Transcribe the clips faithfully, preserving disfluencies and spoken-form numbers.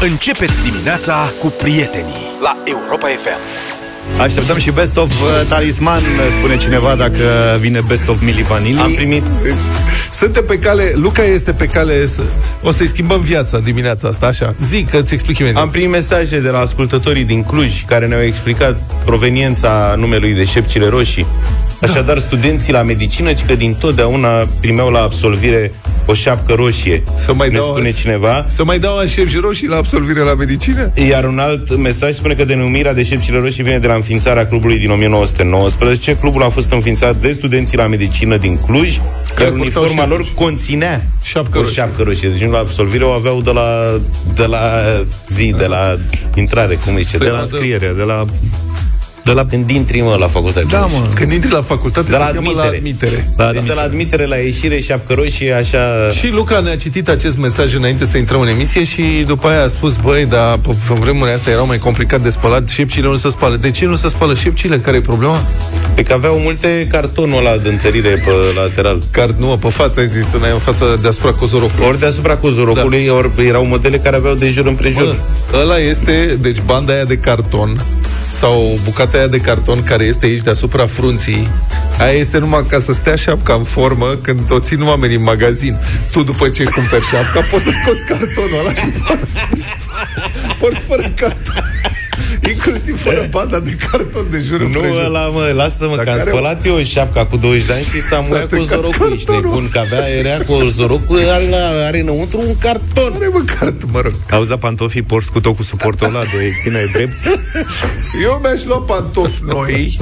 Începeți dimineața cu prietenii la Europa F M. Așteptăm și Best of uh, Talisman, spune cineva, dacă vine Best of Mili Vanilli. Am primit. Suntem pe cale, Luca este pe cale să... O să-i schimbăm viața dimineața asta, așa. Zi, că îți explic imediat. Am primit mesaje de la ascultătorii din Cluj care ne-au explicat proveniența numelui de Șepcile Roșii. Așadar, da, studenții la medicină, că din totdeauna primeau la absolvire o șapcă roșie, să mai ne dau, spune cineva. Să mai dau șepci roșii la absolvire la medicină? Iar un alt mesaj spune că denumirea de Șepcile Roșii vine de la înființarea clubului din o mie nouă sute nouăsprezece. Clubul a fost înființat de studenții la medicină din Cluj, care uniforma lor conținea șapcă o roșie. șapcă roșie. Deci la absolvire o aveau de la, de la zi, de la intrare, cum zice, de la scriere, de la... De la când intri, mă, la facultate. Da, mă, când intri la facultate de se la cheamă admitere. La admitere. La, deci de la admitere la ieșire, șapcă roșie, așa... Și Luca ne-a citit acest mesaj înainte să intrăm în emisie și după aia a spus, băi, dar pe vremurile astea erau mai complicat de spălat, șepcile nu se spală. De ce nu se spală șepcile? Care e problema? Pe că aveau multe cartonul ăla de întărire pe lateral. Car, nu, pe față, ai zis, în fața deasupra cozorocului. Ori deasupra cozorocului, da, ori erau modele care aveau de jur împrejur. Bă, ăla este, deci banda aia de carton sau bucata aia de carton care este aici deasupra frunții, aia este numai ca să stea șapca în formă când o țin oamenii în magazin. Tu după ce cumperi șapca poți să scoți cartonul ăla și porți, porți fără carton, inclusiv fără banda de carton de jur împrejur. Nu ăla, mă, lasă-mă, că am spălat eu șapca cu douăzeci de ani și s-a muiat cu zorocul. Ești nebun, că avea, era cu zorocul, are, are înăuntru un carton. Are, mă, carton, mă rog. Auza, pantofii porți cu tot cu suportul ăla, doi, ține drept. Eu mi-aș lua pantofi noi,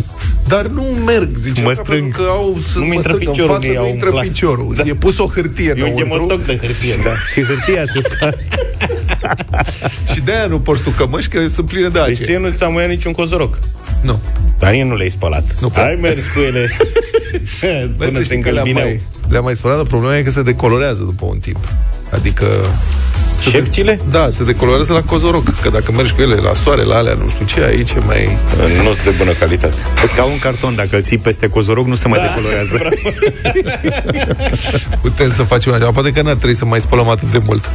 dar nu merg, zice. Mă strâng. Că au, nu mi intră piciorul. Față, nu intră piciorul. Da. E pus o hârtie eu înăuntru. Eu un gemostoc de hârtie, da. Și hârtia se scoară. Și de-aia nu porți tu cămăși, că sunt pline de ace. Deci ție nu s-a muiat niciun cozoroc. Nu. Dar ei nu le-ai spălat. Nu, ai mers cu ele. Până se încălbineau. Le-am mai, mai spălat, dar problema e că se decolorează după un timp. Adică... Șepcile? Da, se decolorează la cozoroc. Că dacă mergi cu ele la soare, la alea, nu știu ce, aici e mai... Nu sunt de bună calitate. Că ca un carton, dacă îl ții peste cozoroc, nu se mai da, decolorează. Putem să facem așa. Poate că n-ar trebui să mai spălăm atât de mult.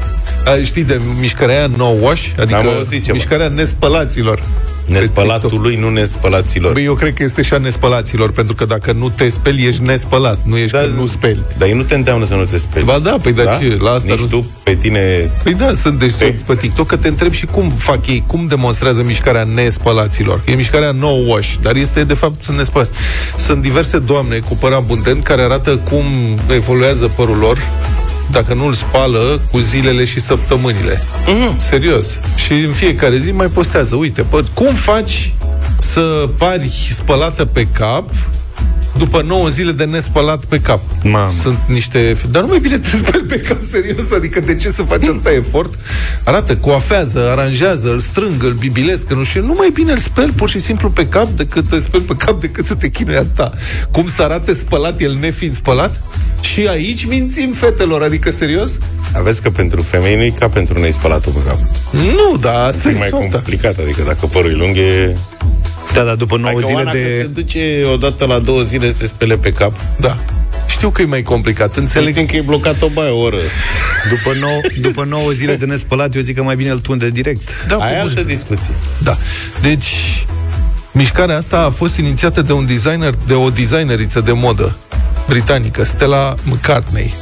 A, știi de mișcarea aia no wash? Adică mișcarea nespălaților. Nespălatului, nu nespălaților. Băi, eu cred că este și a nespălaților, pentru că dacă nu te speli, ești nespălat. Nu ești, da, că nu speli. Dar ei nu te îndeamnă să nu te speli. Ba da, păi da, da? Ce? La asta nici nu... tu, pe tine... Păi da, sunt, deci sunt pe TikTok, că te întreb și cum fac ei, cum demonstrează mișcarea nespălaților. E mișcarea no wash, dar este, de fapt, sunt nespălați. Sunt diverse doamne cu păr abundent care arată cum evoluează părul lor dacă nu îl spală cu zilele și săptămânile. Mm-hmm. Serios. Și în fiecare zi mai postează. Uite, pă, cum faci să pari spălată pe cap după nouă zile de nespălat pe cap? Mamă. Sunt niște... Dar nu mai bine te speli pe cap, serios? Adică de ce să faci atâta efort? Arată, coafează, aranjează, îl strâng, îl bibilesc, nu știu. Nu mai bine îl speli pur și simplu pe cap decât te speli pe cap decât să te chinui atâta. Cum să arate spălat el nefiind spălat? Și aici mințim fetelor, adică serios? Aveți că pentru femei nu e ca pentru noi spălatul pe cap. Nu, da, asta e mai soarta. Complicat, adică dacă părul e lung e... Da, dar după nouă zile Oana, de... Că se duce odată la două zile să se spele pe cap. Da. Știu că e mai complicat, înțeleg. Știu că e blocat o baie o oră. După nouă, după nouă zile de nespălat, eu zic că mai bine îl tunde direct. Da, ai altă discuție. Da. Deci... Mișcarea asta a fost inițiată de un designer, de o designeriță de modă britanică, Stella McCartney.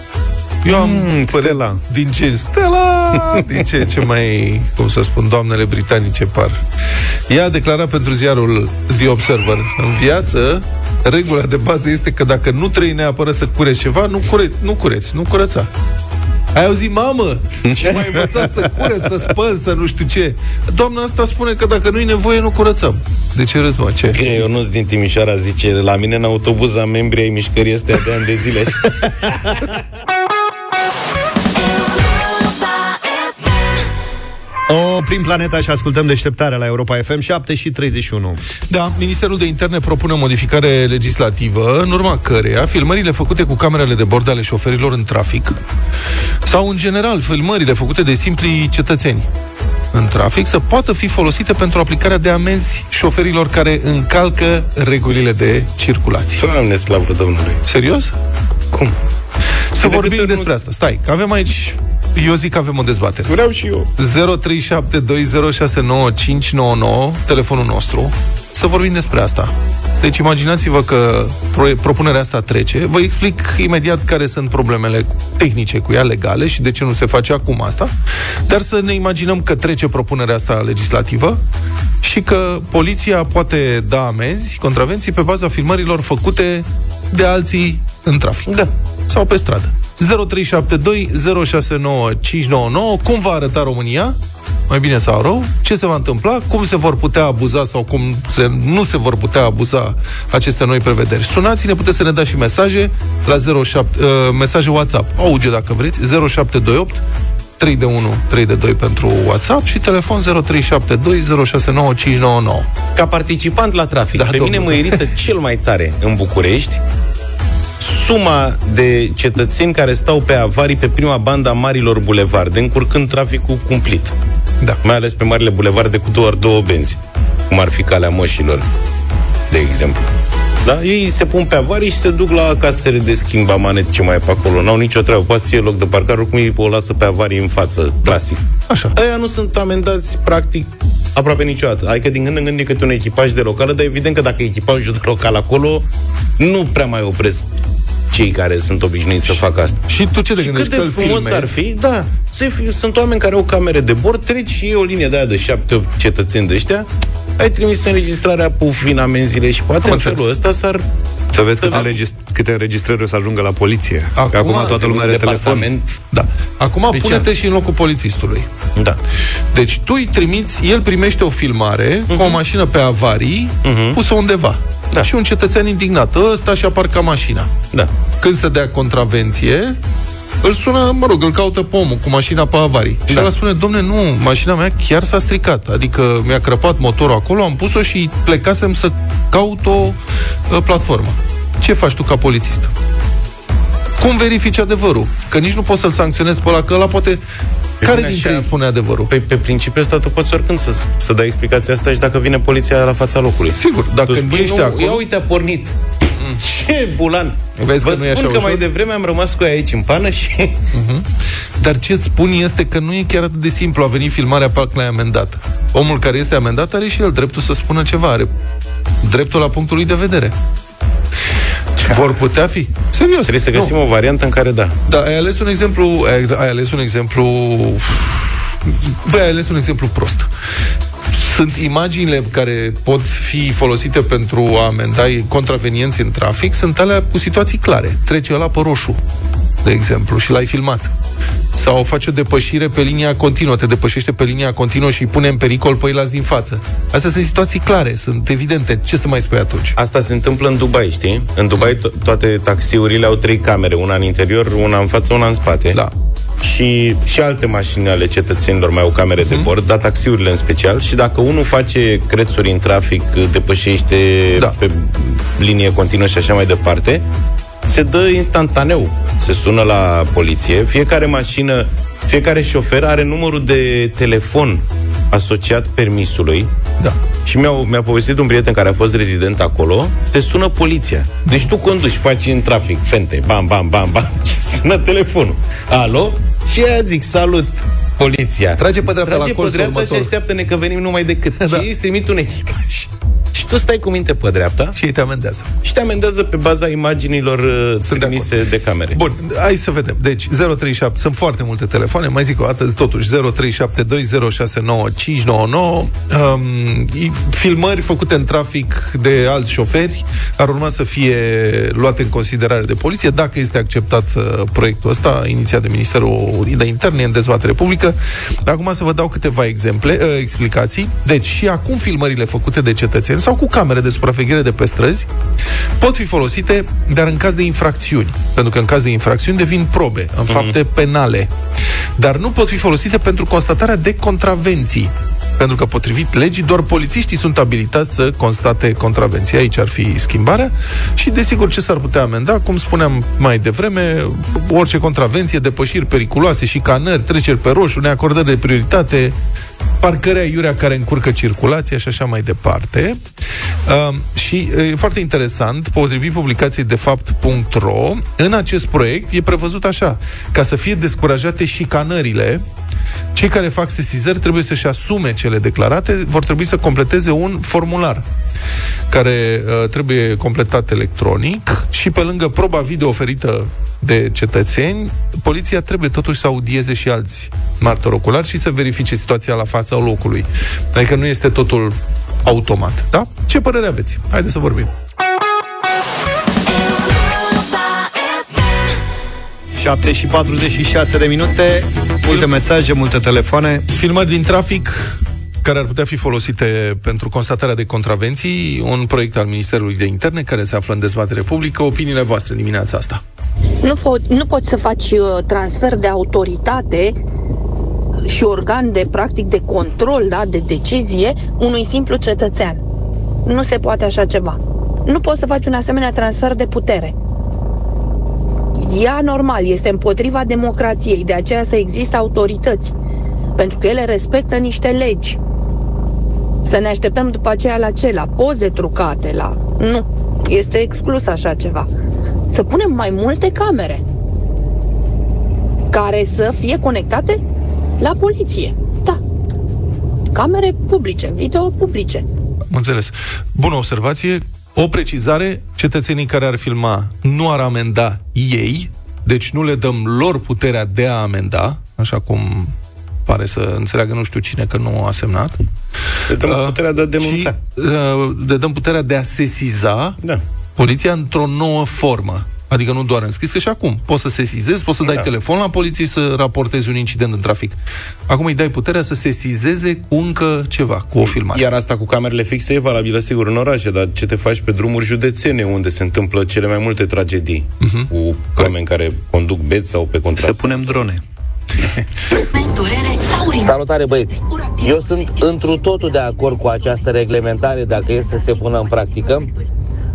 Eu am mm, Stella. Din ce Stella? Din ce ce mai, cum să spun, doamnele britanice par. Ea a declarat pentru ziarul The Observer: în viață, regula de bază este că dacă nu trebuie neapărat să cureți ceva, nu cureți, nu cureți, nu curăța. Ai auzit, mamă? Și m-ai învățat să cureți, să spăl, să nu știu ce. Doamna asta spune că dacă nu-i nevoie, nu curățăm. De ce râzi, mă? Ce? Ionuț din Timișoara zice: la mine în autobuz am membrii ai mișcării astea de ani de zile. O, prin planeta și ascultăm Deșteptarea la Europa F M. Șapte și treizeci și unu. Da, Ministerul de Interne propune o modificare legislativă în urma căreia filmările făcute cu camerele de bord ale șoferilor în trafic sau în general filmările făcute de simpli cetățeni în trafic să poată fi folosite pentru aplicarea de amenzi șoferilor care încalcă regulile de circulație. Doamne slavă Domnului. Serios? Cum? Să vorbim despre asta. Stai, că avem aici Eu zic că avem o dezbatere. Vreau și eu. zero trei șapte doi zero șase nouă cinci nouă nouă, telefonul nostru, să vorbim despre asta. Deci imaginați-vă că propunerea asta trece. Vă explic imediat care sunt problemele tehnice cu ea, legale, și de ce nu se face acum asta. Dar să ne imaginăm că trece propunerea asta legislativă și că poliția poate da amenzi, contravenții, pe baza filmărilor făcute de alții în trafic. Da. Sau pe stradă. zero trei șapte doi zero șase nouă cinci nouă nouă. Cum va arăta România? Mai bine sau rău? Ce se va întâmpla? Cum se vor putea abuza sau cum se, nu se vor putea abuza aceste noi prevederi? Sunați-ne, puteți să ne dați și mesaje la zero șapte, uh, mesaje WhatsApp, audio dacă vreți, zero șapte doi opt trei unu trei doi pentru WhatsApp și telefon zero trei șapte doi zero șase nouă cinci nouă nouă. Ca participant la trafic, da, pe mine mă irită cel mai tare în București suma de cetățeni care stau pe avarii pe prima bandă a marilor bulevarde, încurcând traficul cumplit. Da. Mai ales pe marile bulevarde cu doar două benzi, cum ar fi Calea Moșilor, de exemplu. Da? Ei se pun pe avarii și se duc la casele de schimb, amanet, ce mai e pe acolo. N-au nicio treabă, poate să fie loc de parcare, oricum ei o lasă pe avarii în față, clasic. Așa. Aia nu sunt amendați, practic, aproape niciodată. Adică din când în când e câte un echipaj de locală, dar evident că dacă echipajul de local acolo, nu prea mai opresc cei care sunt obișnuiți și, să facă asta. Și tu ce te gândești? Cât de frumos filmezi? Ar fi, da, sunt oameni care au camere de bord, treci și o linie de aia de șapte cetățeni de ăștia, ai trimis înregistrarea, puf, vin amenzile și poate în felul ăsta s-ar... Să vezi câte, înregistr- câte înregistrări o să ajungă la poliție. Acum, că acum toată lumea are telefon. Da. Acum special. Pune-te și în locul polițistului. Da. Deci tu îi trimiți, el primește o filmare uh-huh. cu o mașină pe avarii uh-huh. pusă undeva. Da. Și un cetățean indignat. Ăsta și-a parcat mașina. Da. Când se dea contravenție, îl sună, mă rog, îl caută pe omul cu mașina pe avarii. Da. Și el spune, domne, nu, mașina mea chiar s-a stricat. Adică mi-a crăpat motorul acolo, am pus-o și plecasem să caut o uh, platformă. Ce faci tu ca polițist? Cum verifici adevărul? Că nici nu poți să-l sancționezi pe ăla, că ăla poate... Pe care dintre ei spune adevărul? Pe, pe principiul ăsta tu poți oricând să, să dai explicația asta și dacă vine poliția la fața locului. Sigur, dacă tu spui, nu, acolo... ia uite, a pornit. Mm. Ce bulan! Vezi Vă că spun că ușor? Mai devreme am rămas cu ea aici în pană și... Uh-huh. Dar ce-ți spun este că nu e chiar atât de simplu. A venit filmarea pe alclea amendată. Omul care este amendat are și el dreptul să spună ceva. Are dreptul la punctul lui de vedere. Vor putea fi? Serios. Trebuie să găsim nu. o variantă în care da. Da, ai ales un exemplu, ai, ai ales un exemplu, băi, ai ales un exemplu prost. Sunt imaginile care pot fi folosite pentru a amenda contravenienți în trafic, sunt alea cu situații clare. Trece ăla pe roșu, de exemplu, și l-ai filmat. Sau face o depășire pe linia continuă, te depășește pe linia continuă și îi pune în pericol pe ăilalți din față. Astea sunt situații clare, sunt evidente. Ce să mai spui atunci? Asta se întâmplă în Dubai, știi? În Dubai to- toate taxiurile au trei camere, una în interior, una în față, una în spate. Da. Și, și alte mașini ale cetățenilor mai au camere mm. de bord, dar taxiurile în special. Și dacă unul face crețuri în trafic, depășește da. pe linie continuă și așa mai departe, se dă instantaneu. Se sună la poliție. Fiecare mașină, fiecare șofer are numărul de telefon asociat permisului. Da. Și mi-a, mi-a povestit un prieten care a fost rezident acolo. Te sună poliția. Deci tu conduci, faci în trafic, fente, bam, bam, bam, bam, și sună telefonul. Alo? Și aia zic, salut, poliția. Trage pe dreapta, Trage la colțul următor. Și așteaptă-ne că venim numai decât. Da. Și ei îți trimit un echipaj. Și tu stai cu minte pe dreapta și te amendează. Și te amendează pe baza imaginilor sunt trimise de, de camere. Bun, hai să vedem. Deci zero trei șapte, sunt foarte multe telefoane, mai zic o dată totuși, zero trei șapte doi zero șase nouă cinci nouă nouă, um, filmări făcute în trafic de alți șoferi ar urma să fie luate în considerare de poliție, dacă este acceptat uh, proiectul ăsta, inițiat de Ministerul de Interne, în dezbatere publică. Acum să vă dau câteva exemple, uh, explicații. Deci și acum filmările făcute de cetățeni sau cu camere de supraveghere de pe străzi pot fi folosite, dar în caz de infracțiuni, pentru că în caz de infracțiuni devin probe, în fapte mm-hmm. penale. Dar nu pot fi folosite pentru constatarea de contravenții, pentru că potrivit legii doar polițiștii sunt abilitați să constate contravenții. Aici ar fi schimbarea. Și desigur ce s-ar putea amenda, cum spuneam mai devreme, orice contravenție, depășiri periculoase, șicanări, treceri pe roșu, neacordări de prioritate, parcări aiurea care încurcă circulația și așa mai departe. Uh, Și e foarte interesant, potrivit publicației de fapt punct ro, în acest proiect e prevăzut așa: ca să fie descurajate șicanările, cei care fac sesizări trebuie să-și asume cele declarate, vor trebui să completeze un formular care uh, trebuie completat electronic și pe lângă proba video oferită de cetățeni, poliția trebuie totuși să audieze și alți martori oculari și să verifice situația la fața locului. Adică nu este totul automat, da? Ce părere aveți? Haideți să vorbim. șapte și patruzeci și șase de minute, multe mesaje, multe telefoane. Filmări din trafic care ar putea fi folosite pentru constatarea de contravenții, un proiect al Ministerului de Interne care se află în dezbatere publică. Opiniile voastre dimineața asta. Nu, fo- nu poți să faci transfer de autoritate și organ de practic de control, da, de decizie unui simplu cetățean. Nu se poate așa ceva. Nu poți să faci un asemenea transfer de putere. Ea, normal, este împotriva democrației, de aceea să există autorități, pentru că ele respectă niște legi. Să ne așteptăm după aceea la ce? La poze trucate, la... Nu, este exclus așa ceva. Să punem mai multe camere care să fie conectate la poliție. Da. Camere publice, video publice. Am înțeles. Bună observație. O precizare, cetățenii care ar filma nu ar amenda ei, deci nu le dăm lor puterea de a amenda, așa cum pare să înțeleagă nu știu cine că nu a semnat. Le dăm uh, puterea de a denunța. Și, uh, le dăm puterea de a sesiza, da, poliția într-o nouă formă. Adică nu doar în scris, că și acum poți să sesizezi, poți să dai, da, telefon la poliție să raportezi un incident în trafic. Acum îi dai puterea să sesizeze cu încă ceva, cu o filmare. Iar asta cu camerele fixe e valabilă, sigur, în orașe, dar ce te faci pe drumuri județene unde se întâmplă cele mai multe tragedii, uh-huh, cu oameni care conduc beți sau pe contras. Să punem drone. Salutare, băieți! Eu sunt întru totul de acord cu această reglementare, dacă e să se pună în practică.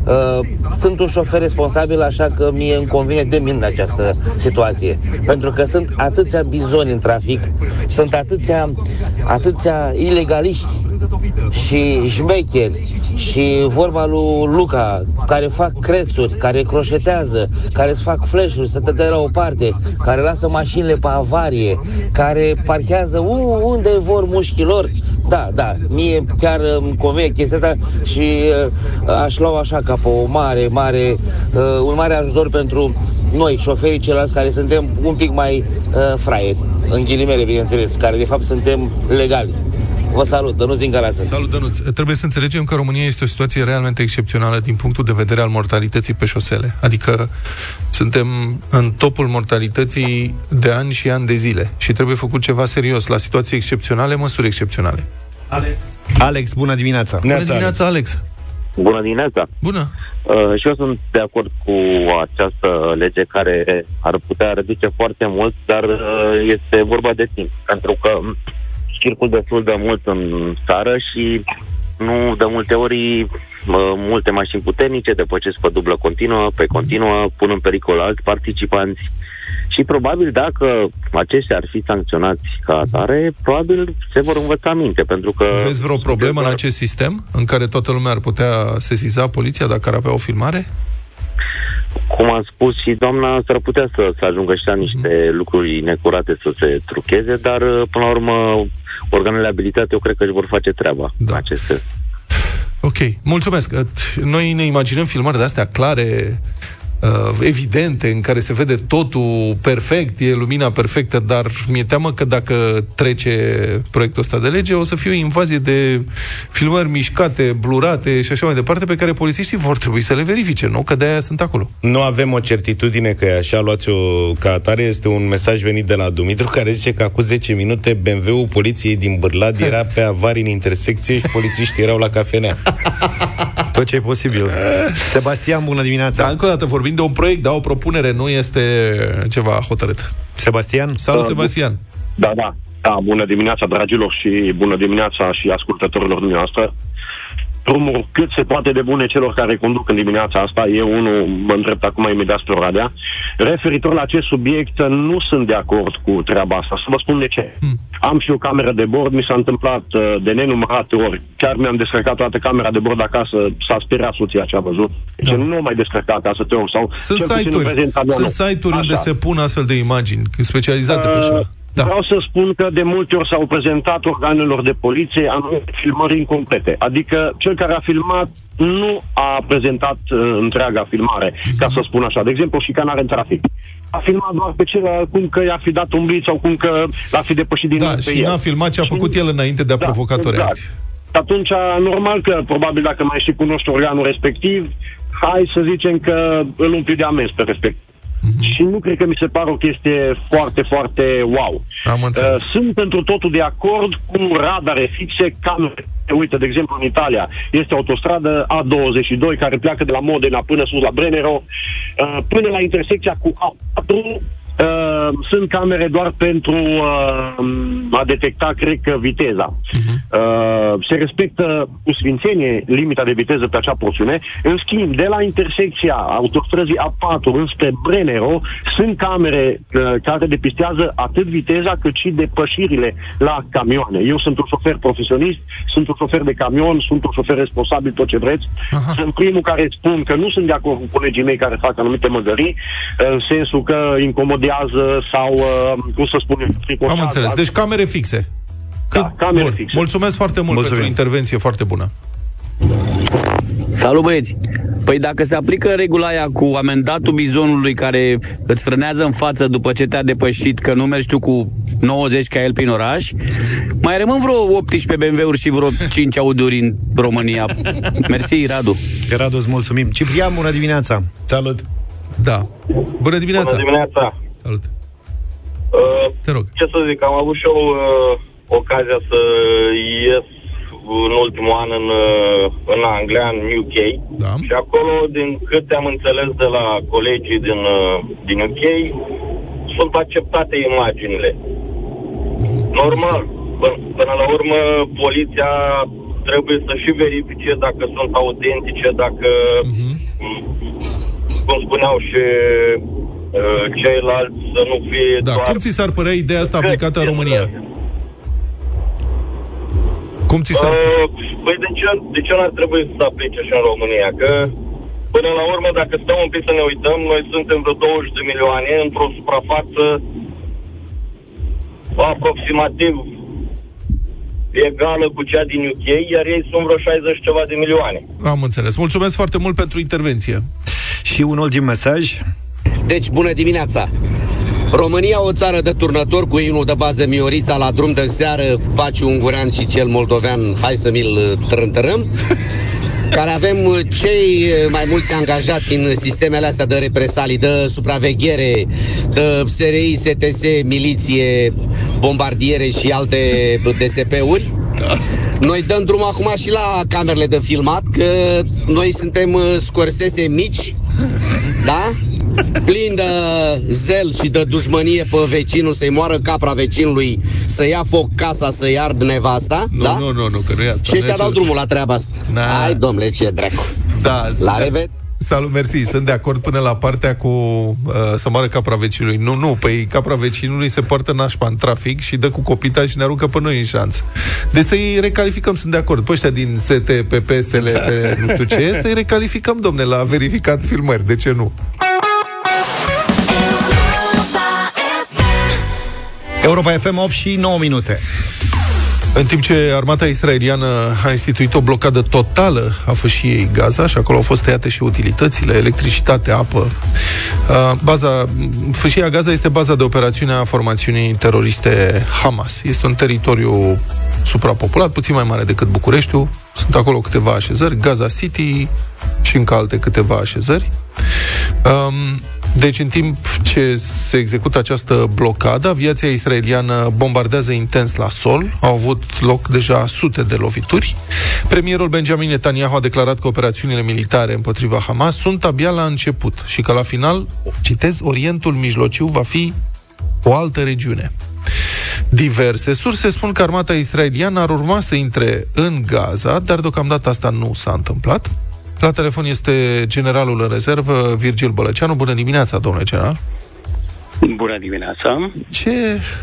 Uh, sunt un șofer responsabil, așa că mie îmi convine de mine această situație, pentru că sunt atâția bizoni în trafic, sunt atâția, atâția ilegaliști și șmecheri și vorba lui Luca, care fac crețuri, care croșetează, care îți fac flash-uri să te dai la o parte, care lasă mașinile pe avarie, care parchează unde vor mușchilor. Da, da, mie chiar îmi convine chestia asta și uh, aș lua așa ca pe o mare, mare, uh, un mare ajutor pentru noi, șoferii ceilalți care suntem un pic mai uh, fraieri, în ghilimele, bineînțeles, care de fapt suntem legali. Vă salut, Dănuț din Galați. Salut, Dănuț. Trebuie să înțelegem că România este o situație realmente excepțională din punctul de vedere al mortalității pe șosele. Adică suntem în topul mortalității de ani și ani de zile și trebuie făcut ceva serios. La situații excepționale, măsuri excepționale. Alex, Alex bună dimineața. Bună dimineața, Alex. Bună dimineața. Bună. Uh, și eu sunt de acord cu această lege care ar putea reduce foarte mult, dar uh, este vorba de timp, pentru că circul destul de mult în țară și nu de multe ori multe mașini puternice depășesc pe dublă continuă, pe continuă, pun în pericol alți participanți și probabil dacă aceștia ar fi sancționați ca atare, probabil se vor învăța minte, pentru că... Vezi vreo problemă în acest sistem în care toată lumea ar putea sesiza poliția dacă ar avea o filmare? Cum a spus și doamna, s-ar putea să, să ajungă și la niște lucruri necurate să se trucheze, dar până la urmă organele abilitate, eu cred că își vor face treaba, da, în acest sens. Ok, mulțumesc. Noi ne imaginăm filmări de astea clare, evidente, în care se vede totul perfect, e lumina perfectă, dar mi-e teamă că dacă trece proiectul ăsta de lege, o să fie o invazie de filmări mișcate, blurate și așa mai departe, pe care polițiștii vor trebui să le verifice, nu? Că de-aia sunt acolo. Nu avem o certitudine că e așa, luați-o ca atare. Este un mesaj venit de la Dumitru, care zice că acum zece minute B M W-ul poliției din Bârlad era pe avarii în intersecție și polițiștii erau la cafenea. Tot ce e posibil. Sebastian, bună dimineața. Da, încă o dată vorbim de un proiect, da, o propunere, nu este ceva hotărât. Sebastian? Salut, Sebastian! Da, da, da, bună dimineața, dragilor, și bună dimineața și ascultătorilor dumneavoastră. drumuri cât se poate de bune celor care conduc în dimineața asta. Eu unul mă îndrept acum imediat spre Oradea. Referitor la acest subiect, nu sunt de acord cu treaba asta. Să vă spun de ce. Mm. Am și o cameră de bord, mi s-a întâmplat de nenumărate ori. Chiar mi-am descărcat toată camera de bord acasă, s-a speriat soția ce a văzut. Deci da. nu mai descărca acasă, te rog. Sunt site-uri, sunt site-uri unde se pun astfel de imagini specializate uh... pe așa. Da. Vreau să spun că de multe ori s-au prezentat organelor de poliție anumite filmări incomplete. Adică cel care a filmat nu a prezentat uh, întreaga filmare, mm-hmm. ca să spun așa. De exemplu, șicanare în trafic. A filmat doar pe celălalt cum că i-a fi dat un blitz sau cum că l-a fi depășit din da, și n-a filmat ce a făcut el înainte de a da, provoca o reacție. Exact. Atunci, normal că, probabil, dacă mai și cunoști organul respectiv, hai să zicem că îl umpli de amenzi pe respectiv. Mm-hmm. Și nu cred că mi se pare o chestie foarte, foarte wow. Am înțeles. Uh, sunt pentru totul de acord cu radare fixe, camere. Uite, de exemplu, în Italia este autostradă A douăzeci și doi care pleacă de la Modena până sus la Brennero, uh, până la intersecția cu A patru. Uh, sunt camere doar pentru uh, a detecta, cred că, viteza. Uh-huh. Uh, se respectă cu sfințenie limita de viteză pe acea porțiune. În schimb, de la intersecția autostrăzii A patru înspre Brennero, sunt camere uh, care depistează atât viteza cât și depășirile la camioane. Eu sunt un șofer profesionist, sunt un șofer de camion, sunt un șofer responsabil, tot ce vreți. Uh-huh. Sunt primul care spun că nu sunt de acord cu colegii mei care fac anumite măgării, în sensul că incomodează sau, uh, cum să spunem, am înțeles, deci camere fixe. Da, camere bun. fixe. Mulțumesc foarte mult Mulțumim. pentru intervenție foarte bună. Salut, băieți! Păi dacă se aplică regula aia cu amendatul bizonului care îți frânează în față după ce te-a depășit, că nu mergi tu cu nouăzeci ca el prin oraș, mai rămân vreo optsprezece B M W-uri și vreo cinci Audi-uri în România. Mersi, Radu. Radu, îți mulțumim. Ciprian, bună dimineața! Salut! Da. Bună dimineața! Bună dimineața! Salut. Uh, Te rog. Ce să zic, am avut și eu uh, ocazia să ies în ultimul an în, uh, în Anglia, în U K. Da. Și acolo, din câte am înțeles de la colegii din, uh, din U K, sunt acceptate imaginile. Mm-hmm. Normal, până, până la urmă, poliția trebuie să și verifice dacă sunt autentice, dacă, mm-hmm. cum spuneau și ceilalți, să nu fie da, doar... Cum ți s-ar părea ideea asta aplicată în România? Cum ți s-ar... Uh, păi de ce, de ce n-ar trebui să se aplice și în România? Că până la urmă, dacă stăm un pic să ne uităm, noi suntem vreo douăzeci de milioane într-o suprafață aproximativ egală cu cea din U K, iar ei sunt vreo șaizeci ceva de milioane. Am înțeles. Mulțumesc foarte mult pentru intervenție. Și un ultim mesaj... Deci, bună dimineața! România, o țară de turnător, cu imnul de bază Miorița la drum de seară, paciul ungurean și cel moldovean, hai să mi-l trântărăm, care avem cei mai mulți angajați în sistemele astea de represalii, de supraveghere, de S R I, S T S, miliție, bombardiere și alte D S P-uri. Noi dăm drum acum și la camerele de filmat, că noi suntem Scorsese mici, da? Plin de zel și de dușmănie pe vecinul, să-i moară capra vecinului, să ia foc casa, să-i ard nevasta, nu, da? Nu, nu, nu, că nu e asta. Și ăștia dau drumul la treaba asta. Na. Hai, domnule, ce dracu. Da, la revedere. Salut, mersi, sunt de acord până la partea cu uh, să moară capra vecinului. Nu, nu, păi capra vecinului se poartă nașpa în trafic și dă cu copita și ne aruncă pe noi în șanț. Deci să-i recalificăm, sunt de acord. Pe ăștia din S T P P, S L P, nu știu ce, să-i recalificăm, domne, la verificat filmări, de ce nu? Europa F M, opt și nouă minute. În timp ce armata israeliană a instituit o blocadă totală a fâșiei Gaza și acolo au fost tăiate și utilitățile, electricitate, apă. Baza, fâșia Gaza este baza de operațiune a formațiunii teroriste Hamas. Este un teritoriu suprapopulat, puțin mai mare decât Bucureștiul. Sunt acolo câteva așezări, Gaza City și încă alte câteva așezări. Um, Deci, în timp ce se execută această blocadă, aviația israeliană bombardează intens la sol. Au avut loc deja sute de lovituri. Premierul Benjamin Netanyahu a declarat că operațiunile militare împotriva Hamas sunt abia la început și că la final, citez, Orientul Mijlociu va fi o altă regiune. Diverse surse spun că armata israeliană ar urma să intre în Gaza, dar deocamdată asta nu s-a întâmplat. La telefon este generalul în rezervă, Virgil Bălăceanu. Bună dimineața, domnule general! Bună dimineața! Ce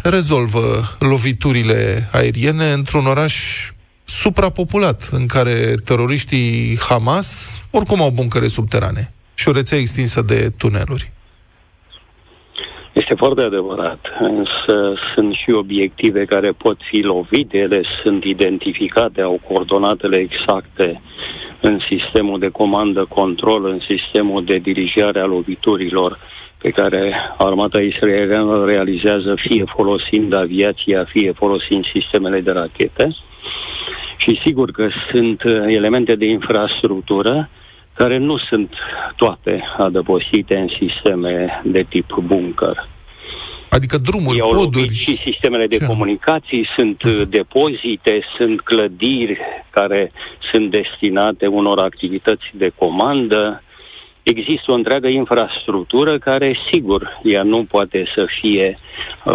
rezolvă loviturile aeriene într-un oraș suprapopulat, în care teroriștii Hamas oricum au buncăre subterane și o rețea extinsă de tuneluri? Este foarte adevărat, însă sunt și obiective care pot fi lovite, ele sunt identificate, au coordonatele exacte în sistemul de comandă-control, în sistemul de dirijare a loviturilor pe care armata israeliană realizează fie folosind aviația, fie folosind sistemele de rachete. Și sigur că sunt elemente de infrastructură care nu sunt toate adăpostite în sisteme de tip bunker. Adică drumuri, i-au poduri... Și sistemele de Ce? comunicații, sunt depozite, sunt clădiri care sunt destinate unor activități de comandă. Există o întreagă infrastructură care, sigur, ea nu poate să fie uh,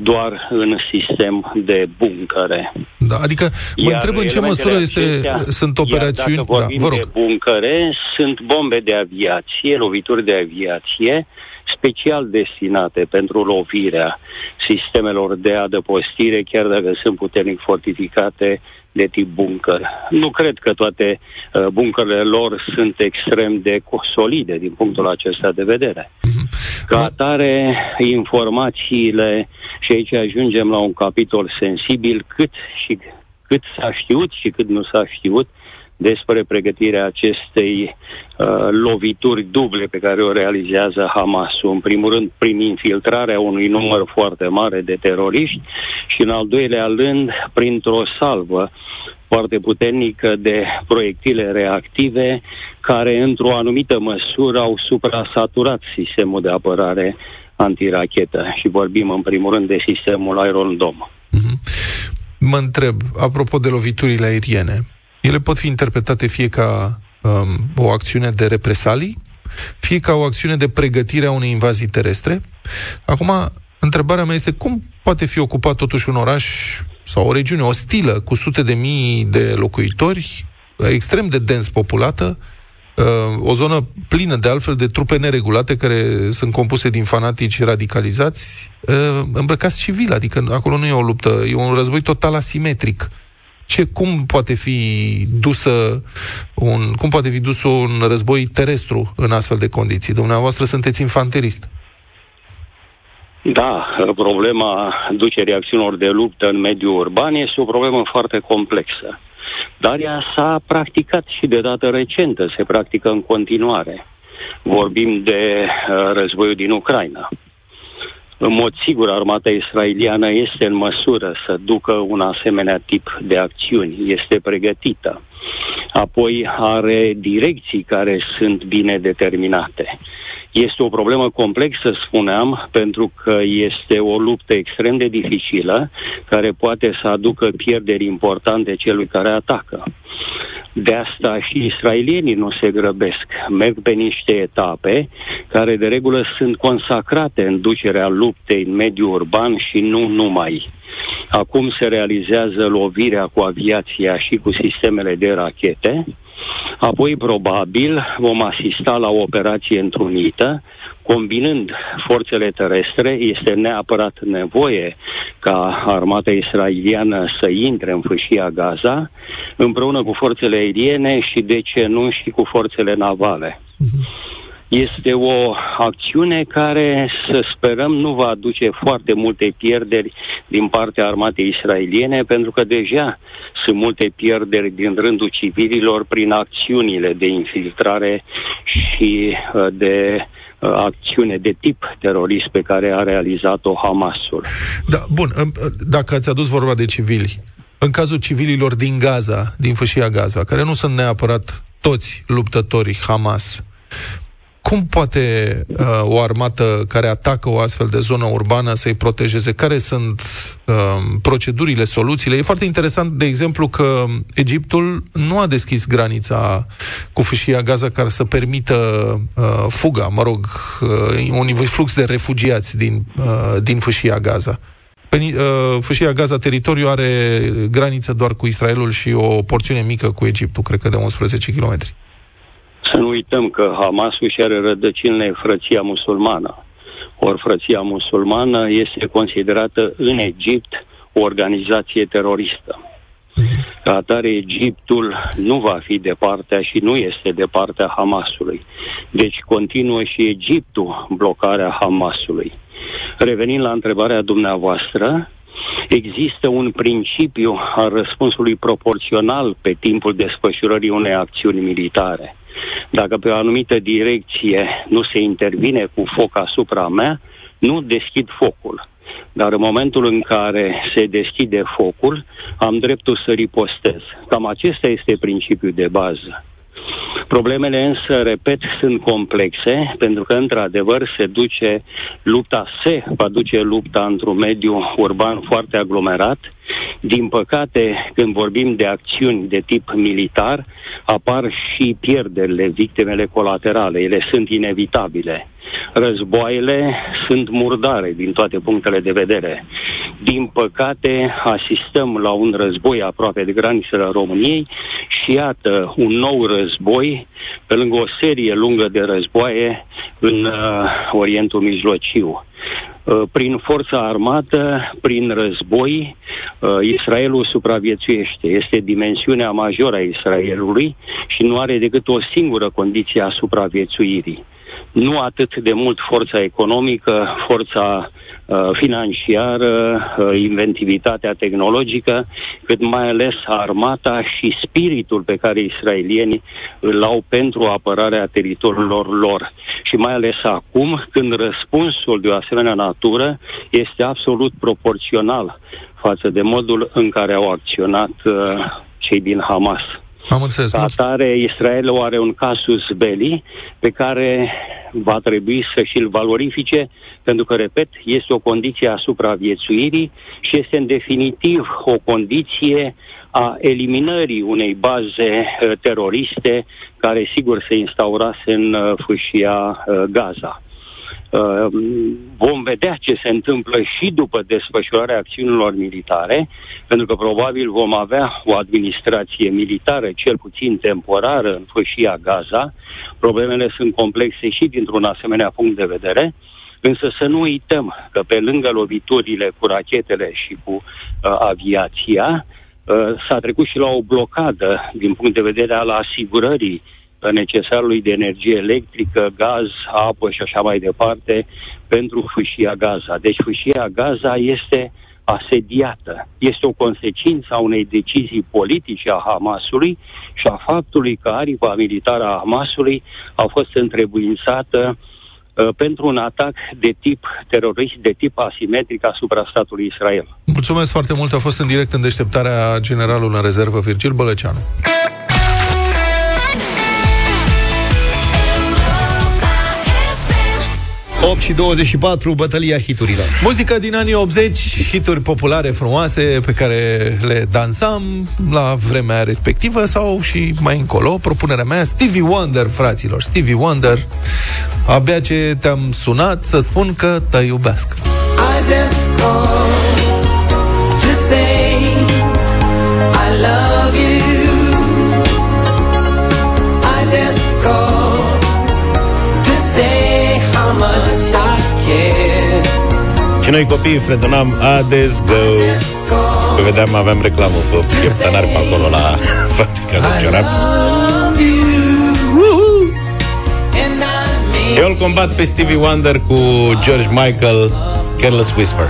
doar în sistem de buncăre. Da, adică mă întreb în ce măsură este, acestea, sunt operațiuni... Dacă vorbim da, vă rog. de buncăre, sunt bombe de aviație, lovituri de aviație, special destinate pentru lovirea sistemelor de adăpostire, chiar dacă sunt puternic fortificate, de tip bunker. Nu cred că toate uh, bunkerele lor sunt extrem de solide din punctul acesta de vedere. Ca atare, informațiile, și aici ajungem la un capitol sensibil, cât și cât s-a știut și cât nu s-a știut despre pregătirea acestei uh, lovituri duble pe care o realizează Hamasul. În primul rând, prin infiltrarea unui număr foarte mare de teroriști și, în al doilea rând, printr-o salvă foarte puternică de proiectile reactive care, într-o anumită măsură, au suprasaturat sistemul de apărare antirachetă. Și vorbim, în primul rând, de sistemul Iron Dome. Mm-hmm. Mă întreb, apropo de loviturile aeriene, ele pot fi interpretate fie ca um, o acțiune de represalii, fie ca o acțiune de pregătire a unei invazii terestre. Acum, întrebarea mea este cum poate fi ocupat totuși un oraș sau o regiune ostilă cu sute de mii de locuitori, extrem de dens populată, uh, o zonă plină de altfel de trupe neregulate care sunt compuse din fanatici radicalizați, uh, îmbrăcați civil, adică acolo nu e o luptă, e un război total asimetric. Ce, cum poate fi dusă un, cum poate fi dus un război terestru în astfel de condiții? Dumneavoastră sunteți infanterist. Da, problema ducerii acțiunilor de luptă în mediul urban este o problemă foarte complexă. Dar ea s-a practicat și de dată recentă, se practică în continuare. Vorbim de războiul din Ucraina. În mod sigur, armata israeliană este în măsură să ducă un asemenea tip de acțiuni, este pregătită. Apoi are direcții care sunt bine determinate. Este o problemă complexă, spuneam, pentru că este o luptă extrem de dificilă, care poate să aducă pierderi importante celui care atacă. De asta și israelienii nu se grăbesc, merg pe niște etape care de regulă sunt consacrate în ducerea luptei în mediul urban și nu numai. Acum se realizează lovirea cu aviația și cu sistemele de rachete, apoi probabil vom asista la o operație întrunită, combinând forțele terestre. Este neapărat nevoie ca armata israeliană să intre în fâșia Gaza, împreună cu forțele aeriene și, de ce nu, și cu forțele navale. Este o acțiune care, să sperăm, nu va aduce foarte multe pierderi din partea armatei israeliene, pentru că deja sunt multe pierderi din rândul civililor prin acțiunile de infiltrare și de acțiune de tip terorist pe care a realizat-o Hamasul. Da, bun, dacă ați adus vorba de civili, în cazul civililor din Gaza, din fâșia Gaza, care nu sunt neapărat toți luptătorii Hamas, cum poate uh, o armată care atacă o astfel de zonă urbană să-i protejeze? Care sunt uh, procedurile, soluțiile? E foarte interesant, de exemplu, că Egiptul nu a deschis granița cu fâșia Gaza care să permită uh, fuga, mă rog, uh, un flux de refugiați din, uh, din fâșia Gaza. Fâșia Gaza, teritoriul, are graniță doar cu Israelul și o porțiune mică cu Egiptul, cred că de unsprezece kilometri. Să nu uităm că Hamasul și are rădăcinile Frăția musulmană. Ori Frăția musulmană este considerată în Egipt o organizație teroristă. Ca atare, Egiptul nu va fi de partea și nu este de partea Hamasului. Deci continuă și Egiptul blocarea Hamasului. Revenind la întrebarea dumneavoastră, există un principiu al răspunsului proporțional pe timpul desfășurării unei acțiuni militare. Dacă pe o anumită direcție nu se intervine cu foc asupra mea, nu deschid focul. Dar în momentul în care se deschide focul, am dreptul să ripostez. Cam acesta este principiul de bază. Problemele însă, repet, sunt complexe, pentru că, într-adevăr, se duce lupta, se va duce lupta într-un mediu urban foarte aglomerat. Din păcate, când vorbim de acțiuni de tip militar, apar și pierderile, victimele colaterale. Ele sunt inevitabile. Războaiele sunt murdare din toate punctele de vedere. Din păcate, asistăm la un război aproape de granițele României și iată un nou război, pe lângă o serie lungă de războaie în uh, Orientul Mijlociu. Uh, prin forța armată, prin război, uh, Israelul supraviețuiește. Este dimensiunea majoră a Israelului și nu are decât o singură condiție a supraviețuirii. Nu atât de mult forța economică, forța uh, financiară, uh, inventivitatea tehnologică, cât mai ales armata și spiritul pe care israelienii îl au pentru apărarea teritoriilor lor. Și mai ales acum, când răspunsul de o asemenea natură este absolut proporțional față de modul în care au acționat uh, cei din Hamas. Am înțeles. Ca atare, Israelul are un casus belli pe care va trebui să și-l valorifice, pentru că, repet, este o condiție a supraviețuirii și este, în definitiv, o condiție a eliminării unei baze teroriste care, sigur, se instaurase în fâșia Gaza. Vom vedea ce se întâmplă și după desfășurarea acțiunilor militare, pentru că probabil vom avea o administrație militară, cel puțin temporară, în fâșia Gaza. Problemele sunt complexe și dintr-un asemenea punct de vedere, însă să nu uităm că pe lângă loviturile cu rachetele și cu uh, aviația, uh, s-a trecut și la o blocadă din punct de vedere al asigurării necesarului de energie electrică, gaz, apă și așa mai departe pentru fâșia Gaza. Deci fâșia Gaza este asediată. Este o consecință a unei decizii politice a Hamasului și a faptului că aripa militară a Hamasului a fost întrebuințată pentru un atac de tip terorist, de tip asimetric asupra statului Israel. Mulțumesc foarte mult! A fost în direct în Deșteptarea generalul în rezervă Virgil Bălăceanu. opt și douăzeci și patru, bătălia hiturilor. Muzica din anii optzeci, hituri populare frumoase pe care le dansam la vremea respectivă sau și mai încolo. Propunerea mea, Stevie Wonder, fraților. Stevie Wonder, abia ce te-am sunat să spun că te iubesc. I just call to say I love you. I just call to say how much I care. Și noi copiii fredonam I just go. Că vedeam, aveam reclamă pe pieptănar pe acolo la fabrica de ciorap. Eu îl combat pe Stevie Wonder cu George Michael, Careless Whisper.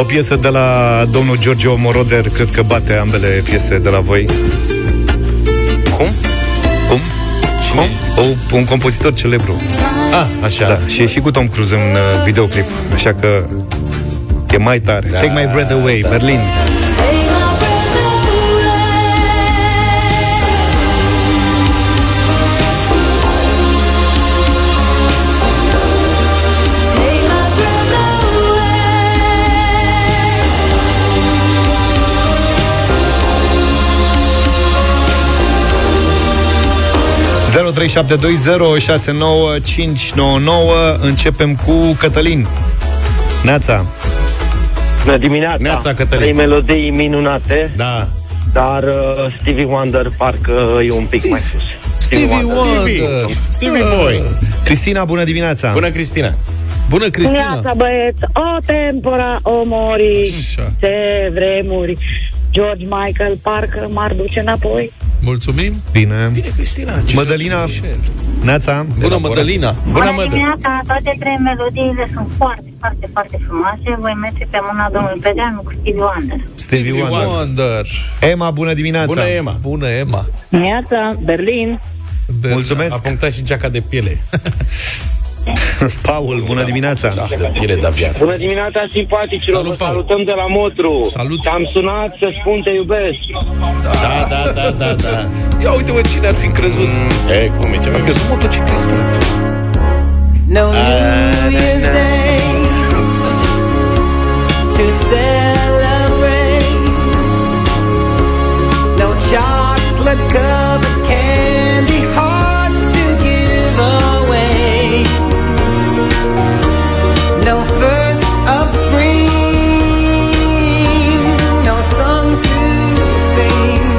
O piesă de la domnul George Moroder, cred că bate ambele piese de la voi. Cum? Cum? Cum? O, un compozitor celebru. Ah, așa. Da, și e și cu Tom Cruise în uh, videoclip, așa că e mai tare. Da, Take My Breath Away, da, Berlin. Da. zero trei șapte doi zero șase nouă cinci nouă nouă. Începem cu Cătălin. Neața. Bună dimineața. Neața, Cătălin. Trei melodii minunate. Da. Dar uh, Stevie Wonder parcă e un pic Steve. mai sus. Stevie Wonder. Stevie, Stevie. Stevie Boy. Cristina, bună dimineața. Bună, Cristina. Bună, Cristina. Neața, băieți. O tempora, o mori. Așa. Ce vremuri. George Michael parcă m-ar duce înapoi. Mulțumim. Bine. Bine, Cristina. Mădălina. Neața. Bună, Mădălina. Bună, Mădălina. Toate trei melodiile sunt foarte, foarte, foarte frumoase. Voi merge pe mâna domnului Bărăgan cu Stevie Wonder. Stevie Wonder. Emma, bună dimineața. Bună, Emma. Bună, Emma. Neața, Berlin. Berlin. Mulțumesc. A punctat și geaca de piele. Paul, bună dimineața. Bună dimineața, simpaticilor. Vă salutăm de la Motru. Salut. Am sunat să spun te iubesc. Da, da, da, da, da. Ia uite-mă, cine ar fi crezut. E, cum e ceva? Că sunt motociclist. No New Year's Day to celebrate, no chocolate covered candy hearts to give away, no first of spring, no song to sing.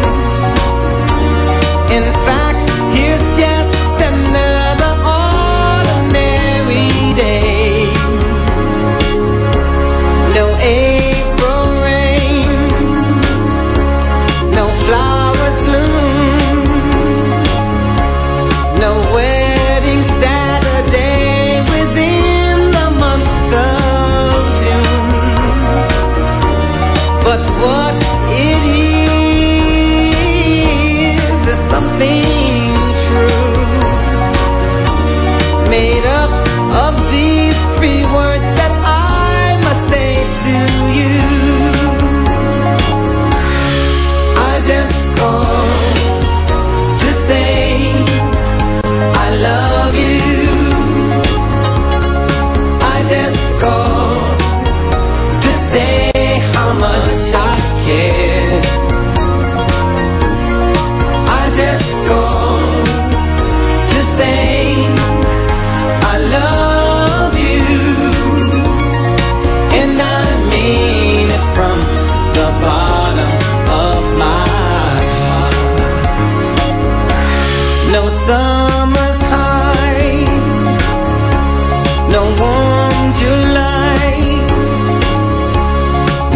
In fact, here's just another ordinary day. No April rain, no flowers bloom, no wedding Saturday what it is, is something true, made up of these three words that I must say to you. I just called to say I love you. I just called to say how much I care. I just called to say I love you, and I mean it from the bottom of my heart. No summer's high, no warm July,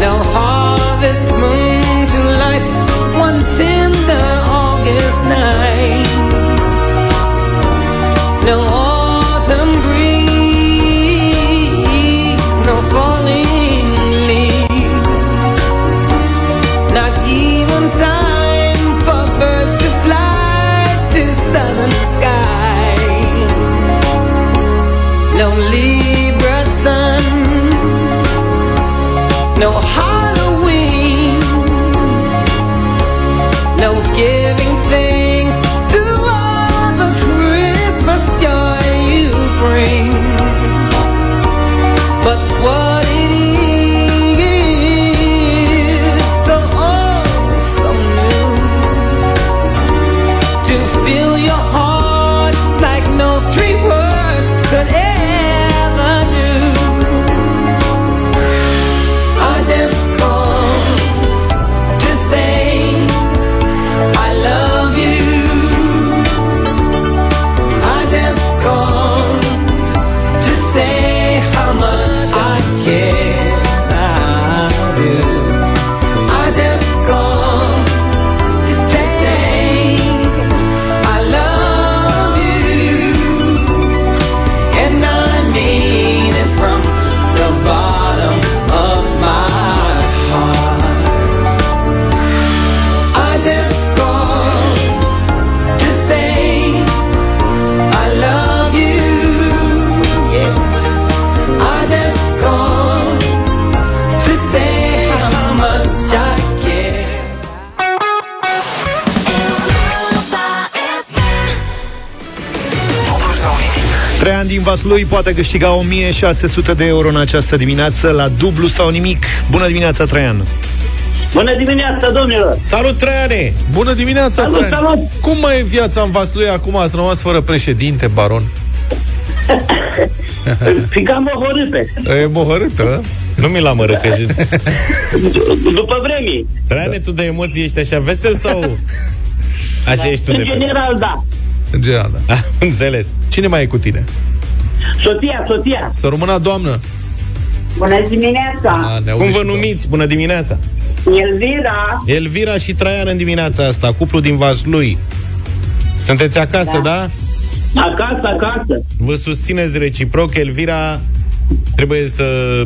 no harvest moon to light one tender August night, no autumn breeze, no falling leaves, not even time for birds to fly to southern sky, no Libra sun, no Halloween, no giving thanks to all the Christmas joy you bring. But what it is, so oh so new, to fill your heart like no three words could ever do. Just called to say I love you. I just called to say how much I care about you. I just called to say I love you, and I mean it from the bottom of my Traian din Vaslui poate câștiga o mie șase sute de euro în această dimineață la dublu sau nimic. Bună dimineața, Traian! Bună dimineața, domnilor! Salut, Traiane! Bună dimineața, salut, Traiane! Salut. Cum mai e viața în Vaslui acum? Ați rămas fără președinte, baron? Fii cam mohorâtă. E mohorâtă? Nu mi-l amără, că după vremii. Traiane, tu de emoții ești așa vesel sau așa da. Ești tu în de general, vreme? Da. În general, da. Ah, înțeles. Cine mai e cu tine? Soția, soția. Să rămână, doamnă. Bună dimineața. A, cum vă numiți? Bună dimineața. Elvira. Elvira și Traian în dimineața asta, cuplu din Vaslui. Sunteți acasă, da? da? Acasă, acasă. Vă susțineți reciproc. Elvira, trebuie să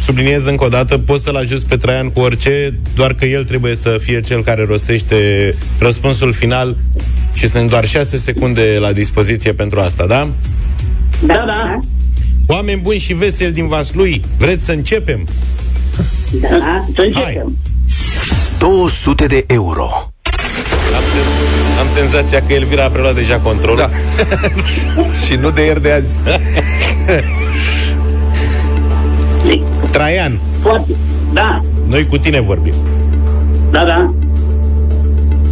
subliniez încă o dată, poți să-l ajuți pe Traian cu orice, doar că el trebuie să fie cel care rostește răspunsul final și sunt doar șase secunde la dispoziție pentru asta, da? Da, da. Oameni buni și veseli din Vaslui, vreți să începem? Da, să începem. Hai. două sute de euro. Am, sen- am senzația că Elvira a preluat deja controlul. Da. Și nu de ieri de azi. Traian. Poate. Da. Noi cu tine vorbim. Da, da.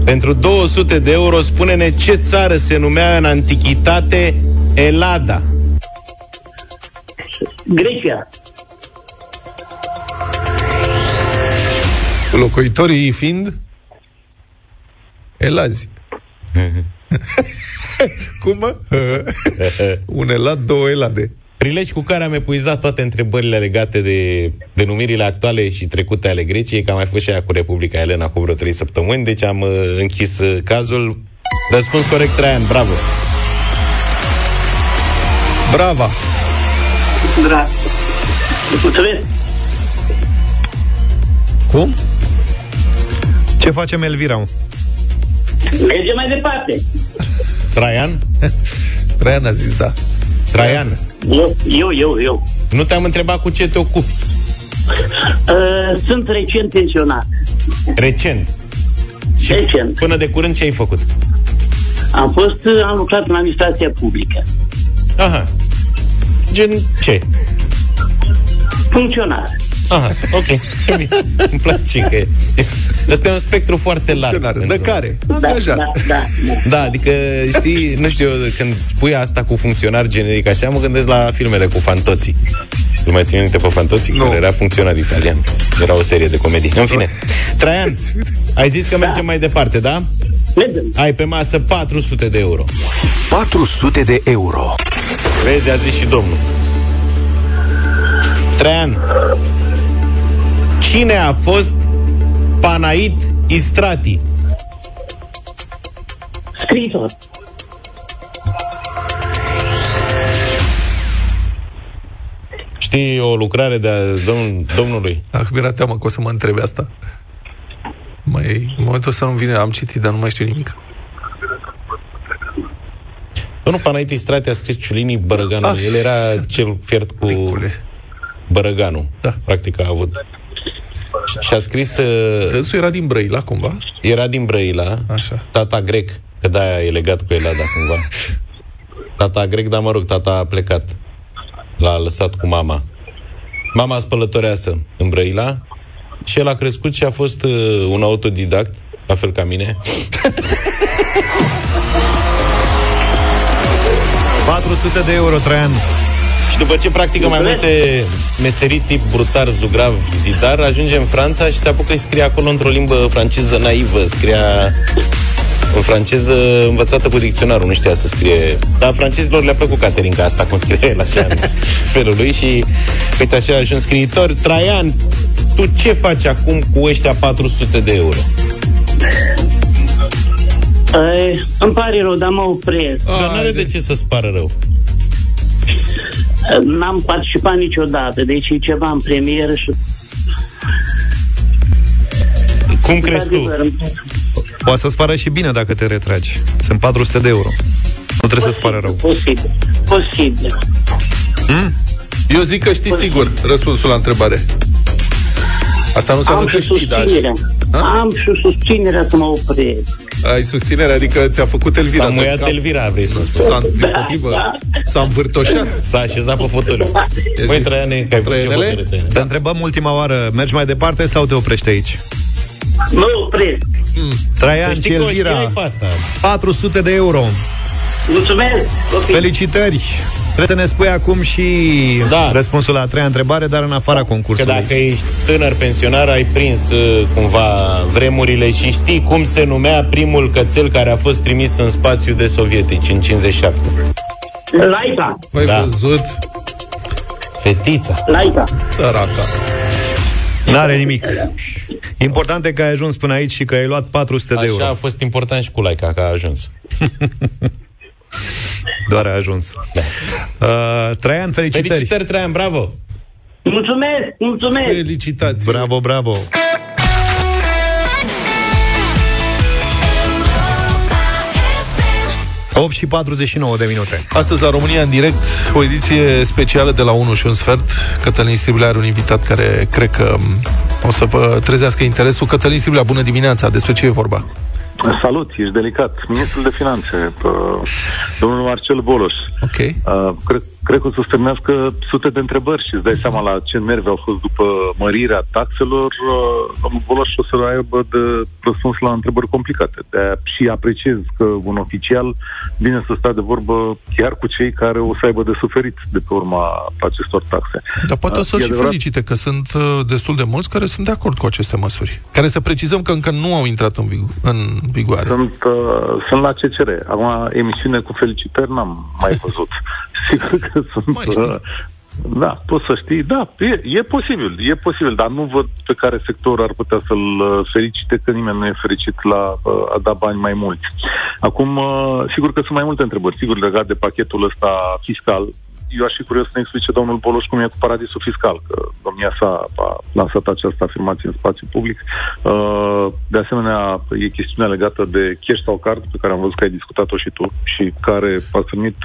Pentru două sute de euro, spune-ne ce țară se numea în antichitate Elada. Grecia. Locuitorii fiind elazi. Cum, mă? Un elad, două elade. Prilej cu care am epuizat toate întrebările legate de denumirile actuale și trecute ale Greciei, că am mai fost și aia cu Republica Elena cu vreo trei săptămâni, deci am închis cazul. Răspuns corect, Traian, bravo. Brava. Bravo. Mulțumesc. Cum? Ce facem, Elvira? Mergem mai departe. Traian? Traian a zis da. Traian. Eu, eu, eu. Nu te-am întrebat cu ce te ocupi. Uh, sunt recent pensionat. Recent? Și recent. Până de curând ce ai făcut? Am fost, am lucrat în administrația publică. Aha. Gen ce? Funcționar. Aha, ok. Îmi place că e. Asta e un spectru foarte larg. De care? Da, da, da, da. Da, adică, știi, nu știu, când spui asta cu funcționar generic așa, mă gândesc la filmele cu Fantozzi. Nu mai țin minte pe Fantozzi, no. Care era funcționar italian. Era o serie de comedii. În fine. Traian, ai zis că mergem da. Mai departe, da? Mergem. Ai pe masă patru sute de euro. patru sute de euro. Vezi, a zis și domnul. Traian, cine a fost Panait Istrati? Scriitor. Știi o lucrare de domn, domnului? Ah, mi-era teamă că o să mă întrebe asta. Mai, în momentul ăsta nu-mi vine, am citit, dar nu mai știu nimic. Domnul Panait Istrati a scris Ciulinii Bărăganul. Ah, el era cel fiert cu ticule. Bărăganul. Da. Practic a avut... Și a scris... Tânsul era din Brăila, cumva? Era din Brăila. Așa. Tata grec, că de-aia e legat cu Elada, cumva. Tata grec, dar mă rog, tata a plecat. L-a lăsat cu mama. Mama spălătoreasă în Brăila. Și el a crescut și a fost uh, un autodidact, la fel ca mine. patru sute de euro, Traian. Și după ce practică mai multe meserii tip brutar, zugrav, zidar, ajunge în Franța și se apucă și scrie acolo într-o limbă franceză naivă. Scria în franceză învățată cu dicționarul, nu știa să scrie. Dar francezilor le-a plăcut Caterinca asta, cum scrie el așa în felul lui. Și uite așa a ajuns scriitor. Traian, tu ce faci acum cu ăștia patru sute de euro? Ai, îmi pare rău, dar mă opresc. Dar n-are de ce să-ți pară rău. N-am participat niciodată, deci e ceva în premieră și... Cum crezi tu? Poate să-ți pară și bine dacă te retragi. Sunt patru sute de euro. Nu trebuie să-ți pară rău. Posibil, posibil. Hmm? Eu zic că știi posibil. Sigur răspunsul la întrebare. Asta nu înseamnă că știi, dar... Am și susținerea să mă opresc. Ai susținere, adică ți-a făcut Elvira. S-a muiat cap... Elvira, vrei să spui. S-a, da. S-a învârtoșat. S-a așezat pe fotoliu. Păi, Traiane, că ai făcut ce. Te întrebăm ultima oară, mergi mai departe sau te oprești aici? Nu, prins. Mm. Traian Celvira, patru sute de euro. Mulțumesc. Okay. Felicitări. Trebuie să ne spui acum și da. răspunsul la a treia întrebare, dar în afara concursului. Că dacă ești tânăr pensionar, ai prins cumva vremurile și știi cum se numea primul cățel care a fost trimis în spațiu de sovietici în cincizeci și șapte. Laica. Păi da. Văzut? Fetița. Laica. Săraca. N-are nimic. Important e că ai ajuns până aici și că ai luat patru sute de euro. Așa a fost important și cu Laica, că a ajuns. Doar a ajuns. Uh, Traian, felicitări. Felicitări, Traian, bravo. Mulțumesc, mulțumesc. Felicitați. Bravo, bravo. opt și patruzeci și nouă de minute. Astăzi la România în direct, o ediție specială de la unu și un sfert. Cătălin Striblea are un invitat care cred că o să vă trezească interesul. Cătălin Striblea, bună dimineața, despre ce e vorba? Salut, ești delicat. Ministrul de Finanțe, domnul Marcel Boloș. Okay. Cred, cred că o să-ți terminească sute de întrebări și îți dai seama la ce nervi au fost după mărirea taxelor. Domnul Boloș o să aibă de răspuns la întrebări complicate. De-aia și apreciez că un oficial vine să stea de vorbă chiar cu cei care o să aibă de suferit de pe urma acestor taxe. Dar poate o să-l și felicite, că sunt destul de mulți care sunt de acord cu aceste măsuri, care să precizăm că încă nu au intrat în în vigoare. Sunt, uh, sunt la C C R. Acum, emisiune cu felicitări n-am mai văzut. Sigur că sunt... Uh, da, poți să știi. Da, e, e posibil, e posibil, dar nu văd pe care sector ar putea să-l felicite, că nimeni nu e fericit la uh, a da bani mai mulți. Acum, uh, sigur că sunt mai multe întrebări, sigur, legat de pachetul ăsta fiscal. Eu aș fi curios să ne explice domnul Boloș cum e cu paradisul fiscal, că domnia sa a lansat această afirmație în spațiu public. De asemenea, e chestiunea legată de cash sau card, pe care am văzut că ai discutat-o și tu și care a strânit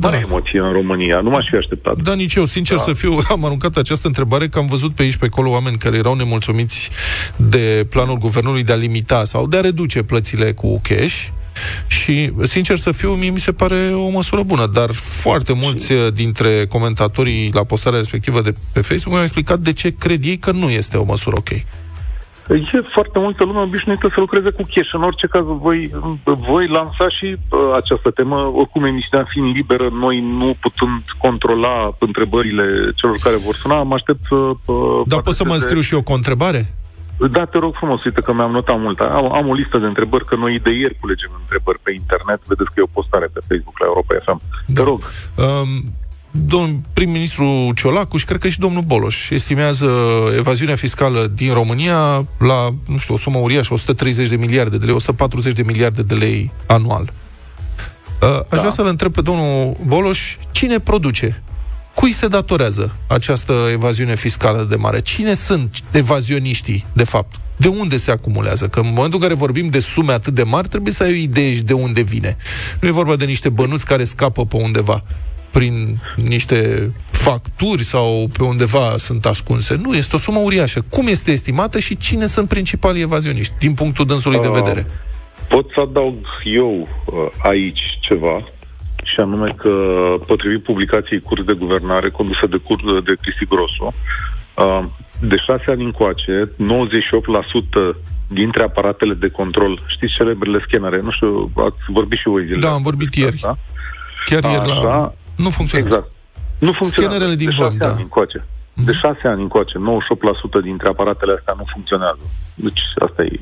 mare emoție în România. Nu m-aș fi așteptat. Da, nici eu, sincer da. să fiu, am aruncat această întrebare că am văzut pe aici, pe acolo, oameni care erau nemulțumiți de planul guvernului de a limita sau de a reduce plățile cu cash. Și, sincer să fiu, mie mi se pare o măsură bună, dar foarte mulți dintre comentatorii la postarea respectivă de pe Facebook mi-au explicat de ce cred ei că nu este o măsură ok. E foarte multă lume obișnuită să lucreze cu cash. În orice caz, voi, voi lansa și uh, această temă. Oricum, emisiunea fiind liberă, noi nu putem controla întrebările celor care vor suna. Mă aștept să... Uh, dar pot să mă înscriu și eu cu o întrebare? Da, te rog frumos, uite că mi-am notat mult. Am, am o listă de întrebări, că noi de ieri culegem întrebări pe internet. Vedeți că e o postare pe Facebook la Europa F M. Da. Te rog. Um, domnul prim-ministru Ciolacu și cred că și domnul Boloș estimează evaziunea fiscală din România la, nu știu, o sumă uriașă, o sută treizeci de miliarde de lei, o sută patruzeci de miliarde de lei anual. Uh, aș da. vrea să-l întreb pe domnul Boloș, cine produce? Cui se datorează această evaziune fiscală de mare? Cine sunt evazioniștii, de fapt? De unde se acumulează? Că în momentul în care vorbim de sume atât de mari, trebuie să ai o idee și de unde vine. Nu e vorba de niște bănuți care scapă pe undeva, prin niște facturi sau pe undeva sunt ascunse. Nu, este o sumă uriașă. Cum este estimată și cine sunt principalii evazioniști, din punctul dânsului de vedere? Pot să adaug eu aici ceva? Și anume că, potrivit publicației Curs de Guvernare, condusă de, cur- de Cristi Grosu, de șase ani încoace, nouăzeci și opt la sută dintre aparatele de control, știți celebrele scanere, nu știu, ați vorbit și voi zilele. Da, am vorbit ieri. Da? Chiar ieri așa, la... Nu funcționează. Exact. Nu funcționează. Scanerele din vânt, da. Încoace. De șase ani încoace, nouăzeci și opt la sută dintre aparatele astea nu funcționează. Deci asta e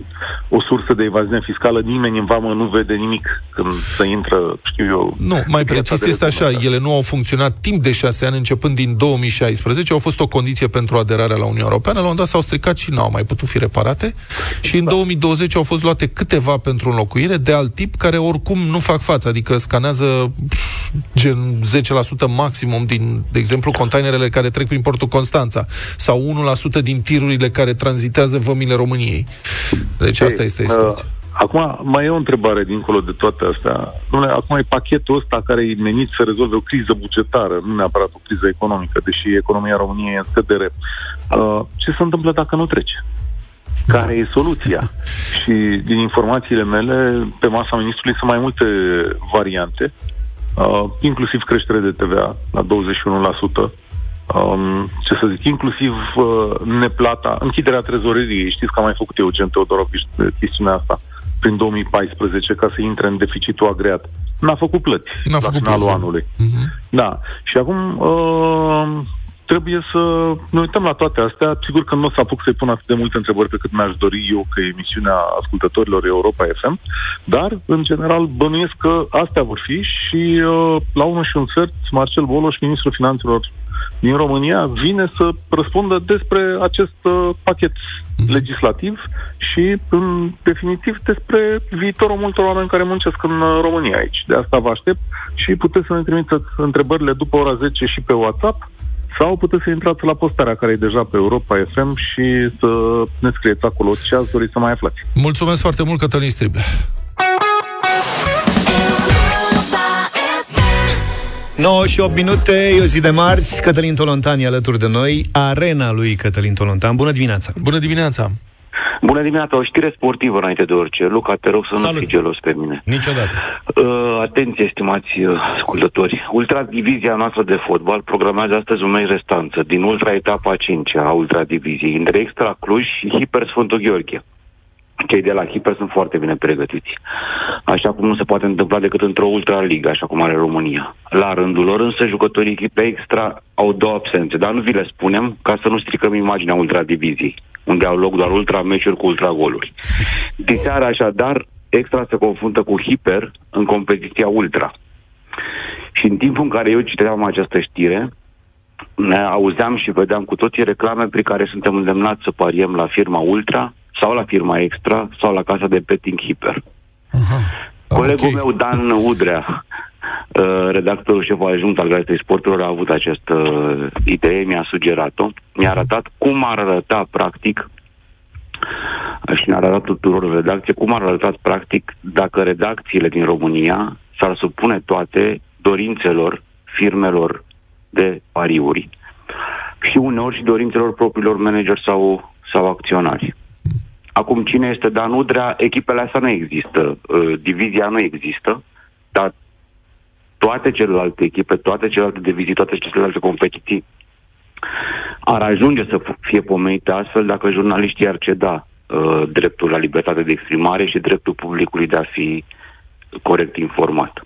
o sursă de evaziune fiscală. Nimeni în vamă nu vede nimic când se intră, știu eu... Nu, mai precis este așa, ele nu au funcționat timp de șase ani, începând din două mii șaisprezece. Au fost o condiție pentru aderarea la Uniunea Europeană. La un dat s-au stricat și nu au mai putut fi reparate. Și în două mii douăzeci au fost luate câteva pentru înlocuire de alt tip, care oricum nu fac față. Adică scanează gen zece la sută maximum din, de exemplu, containerele care trec prin portul Constanța sau unu la sută din tirurile care tranzitează vămile României. Deci asta Ei, este situația. Uh, acum mai e o întrebare dincolo de toate astea. Dom'le, acum e pachetul ăsta care e menit să rezolve o criză bugetară, nu neapărat o criză economică, deși economia României e în scădere. Uh, ce se întâmplă dacă nu trece? Care e soluția? Și din informațiile mele, pe masa ministrului sunt mai multe variante, uh, inclusiv creștere de T V A la douăzeci și unu la sută, um, ce să zic, inclusiv uh, neplata, închiderea trezoreriei. Știți că am mai făcut eu, Eugen Teodorovici, chestiunea asta prin două mii paisprezece, ca să intre în deficitul agreat. N-a făcut plăți N-a la făcut finalul plăți. anului. Uh-huh. Da. Și acum uh, trebuie să ne uităm la toate astea. Sigur că nu o să apuc să-i pun atât de multe întrebări pe cât mi-aș dori eu, că e emisiunea ascultătorilor Europa F M, dar, în general, bănuiesc că astea vor fi și uh, la unul și un sfert, Marcel Boloș, ministrul finanțelor din România, vine să răspundă despre acest uh, pachet legislativ și, în definitiv, despre viitorul multor oameni care muncesc în uh, România aici. De asta vă aștept și puteți să ne trimiteți întrebările după ora zece și pe WhatsApp, sau puteți să intrați la postarea care e deja pe Europa F M și să ne scrieți acolo ce ați dori să mai aflați. Mulțumesc foarte mult, Cătălin Striblea. nouă și opt minute, e o zi de marți, Cătălin Tolontan e alături de noi, arena lui Cătălin Tolontan. Bună dimineața! Bună dimineața! Bună dimineața, o știre sportivă înainte de orice. Luca, te rog să Salut. nu fii gelos pe mine. Niciodată. Uh, atenție, stimați ascultători. Ultra divizia noastră de fotbal programează astăzi un meci restanță din ultra etapa a cincea a ultra diviziei, între Extra Cluj și Hiper Sfântul Gheorghe. Cei de la Hiper sunt foarte bine pregătiți, așa cum nu se poate întâmpla decât într-o ultra ligă, așa cum are România. La rândul lor însă jucătorii echipei Extra au două absențe, dar nu vi le spunem ca să nu stricăm imaginea ultra diviziei, unde au loc doar ultra meciuri cu ultra goluri. Diseară așadar Extra se confruntă cu Hiper în competiția ultra. Și în timpul în care eu citeam această știre, ne auzeam și vedeam cu toții reclame prin care suntem îndemnați să pariem la firma ultra sau la firma Extra, sau la casa de betting Hiper. Aha, Colegul okay. meu, Dan Udrea, redactorul șef adjunct al Gazetei Sporturilor, a avut această idee, mi-a sugerat-o, mi-a arătat cum ar arăta practic, și ne-a arătat tuturor în redacție, cum ar arăta practic dacă redacțiile din România s-ar supune toate dorințelor firmelor de pariuri și uneori și dorințelor propriilor manageri sau, sau acționari. Acum, cine este Dan Udrea? Echipele astea nu există, divizia nu există, dar toate celelalte echipe, toate celelalte divizii, toate celelalte competiții ar ajunge să fie pomenite astfel dacă jurnaliștii ar ceda uh, dreptul la libertate de exprimare și dreptul publicului de a fi corect informat.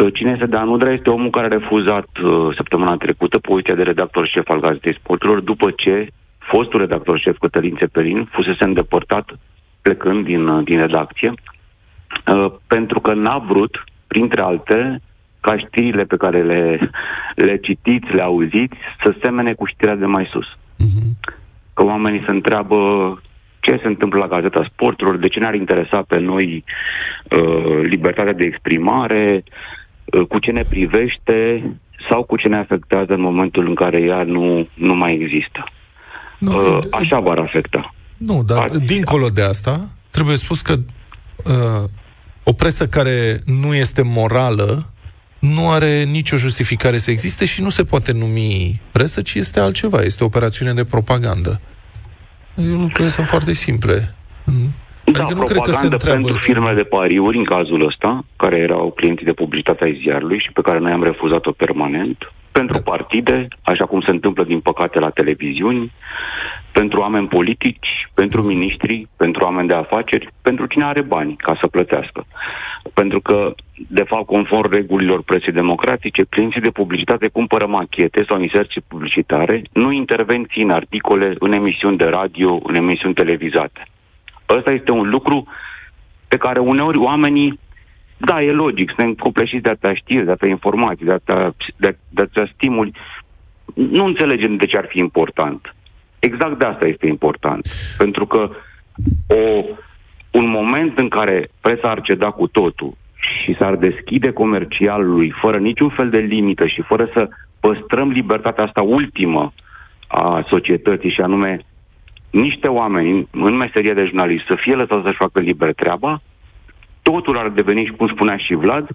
Uh, cine este Dan Udrea? Este omul care a refuzat uh, săptămâna trecută poziția de redactor șef al Gazetei Sporturilor, după ce fostul redactor șef Cătălin Țepelin fusese îndepărtat plecând din, din redacție, uh, pentru că n-a vrut, printre alte, ca știrile pe care le, le citiți, le auziți, să semene cu știrea de mai sus. Uh-huh. Că oamenii se întreabă ce se întâmplă la Gazeta Sporturilor, de ce ne-ar interesa pe noi uh, libertatea de exprimare, uh, cu ce ne privește sau cu ce ne afectează în momentul în care ea nu, nu mai există. Nu, uh, așa v-ar afecta. Nu, dar Azi. dincolo de asta, trebuie spus că uh, o presă care nu este morală nu are nicio justificare să existe și nu se poate numi presă, ci este altceva, este o operațiune de propagandă. Lucrurile sunt foarte simple. Da, adică nu cred că se întreabă pentru firme de pariuri, în cazul ăsta, care erau clienții de publicitate ai ziarului și pe care noi am refuzat-o permanent, pentru da. partide, așa cum se întâmplă din păcate la televiziuni, pentru oameni politici, pentru miniștri, pentru oameni de afaceri, pentru cine are bani ca să plătească. Pentru că, de fapt, conform regulilor presei democratice, clienții de publicitate cumpără machete sau inserții publicitare, nu intervenții în articole, în emisiuni de radio, în emisiuni televizate. Ăsta este un lucru pe care uneori oamenii, da, e logic, suntem copleșiți de atâtea știri, de atâtea informații, de atâtea, de, de atâtea stimuli. Nu înțelegem de ce ar fi important. Exact de asta este important. Pentru că o, un moment în care presa ar ceda cu totul și s-ar deschide comercialului fără niciun fel de limită și fără să păstrăm libertatea asta ultimă a societății, și anume niște oameni în meseria de jurnalist să fie lăsați să-și facă liber treaba, totul ar deveni, cum spunea și Vlad,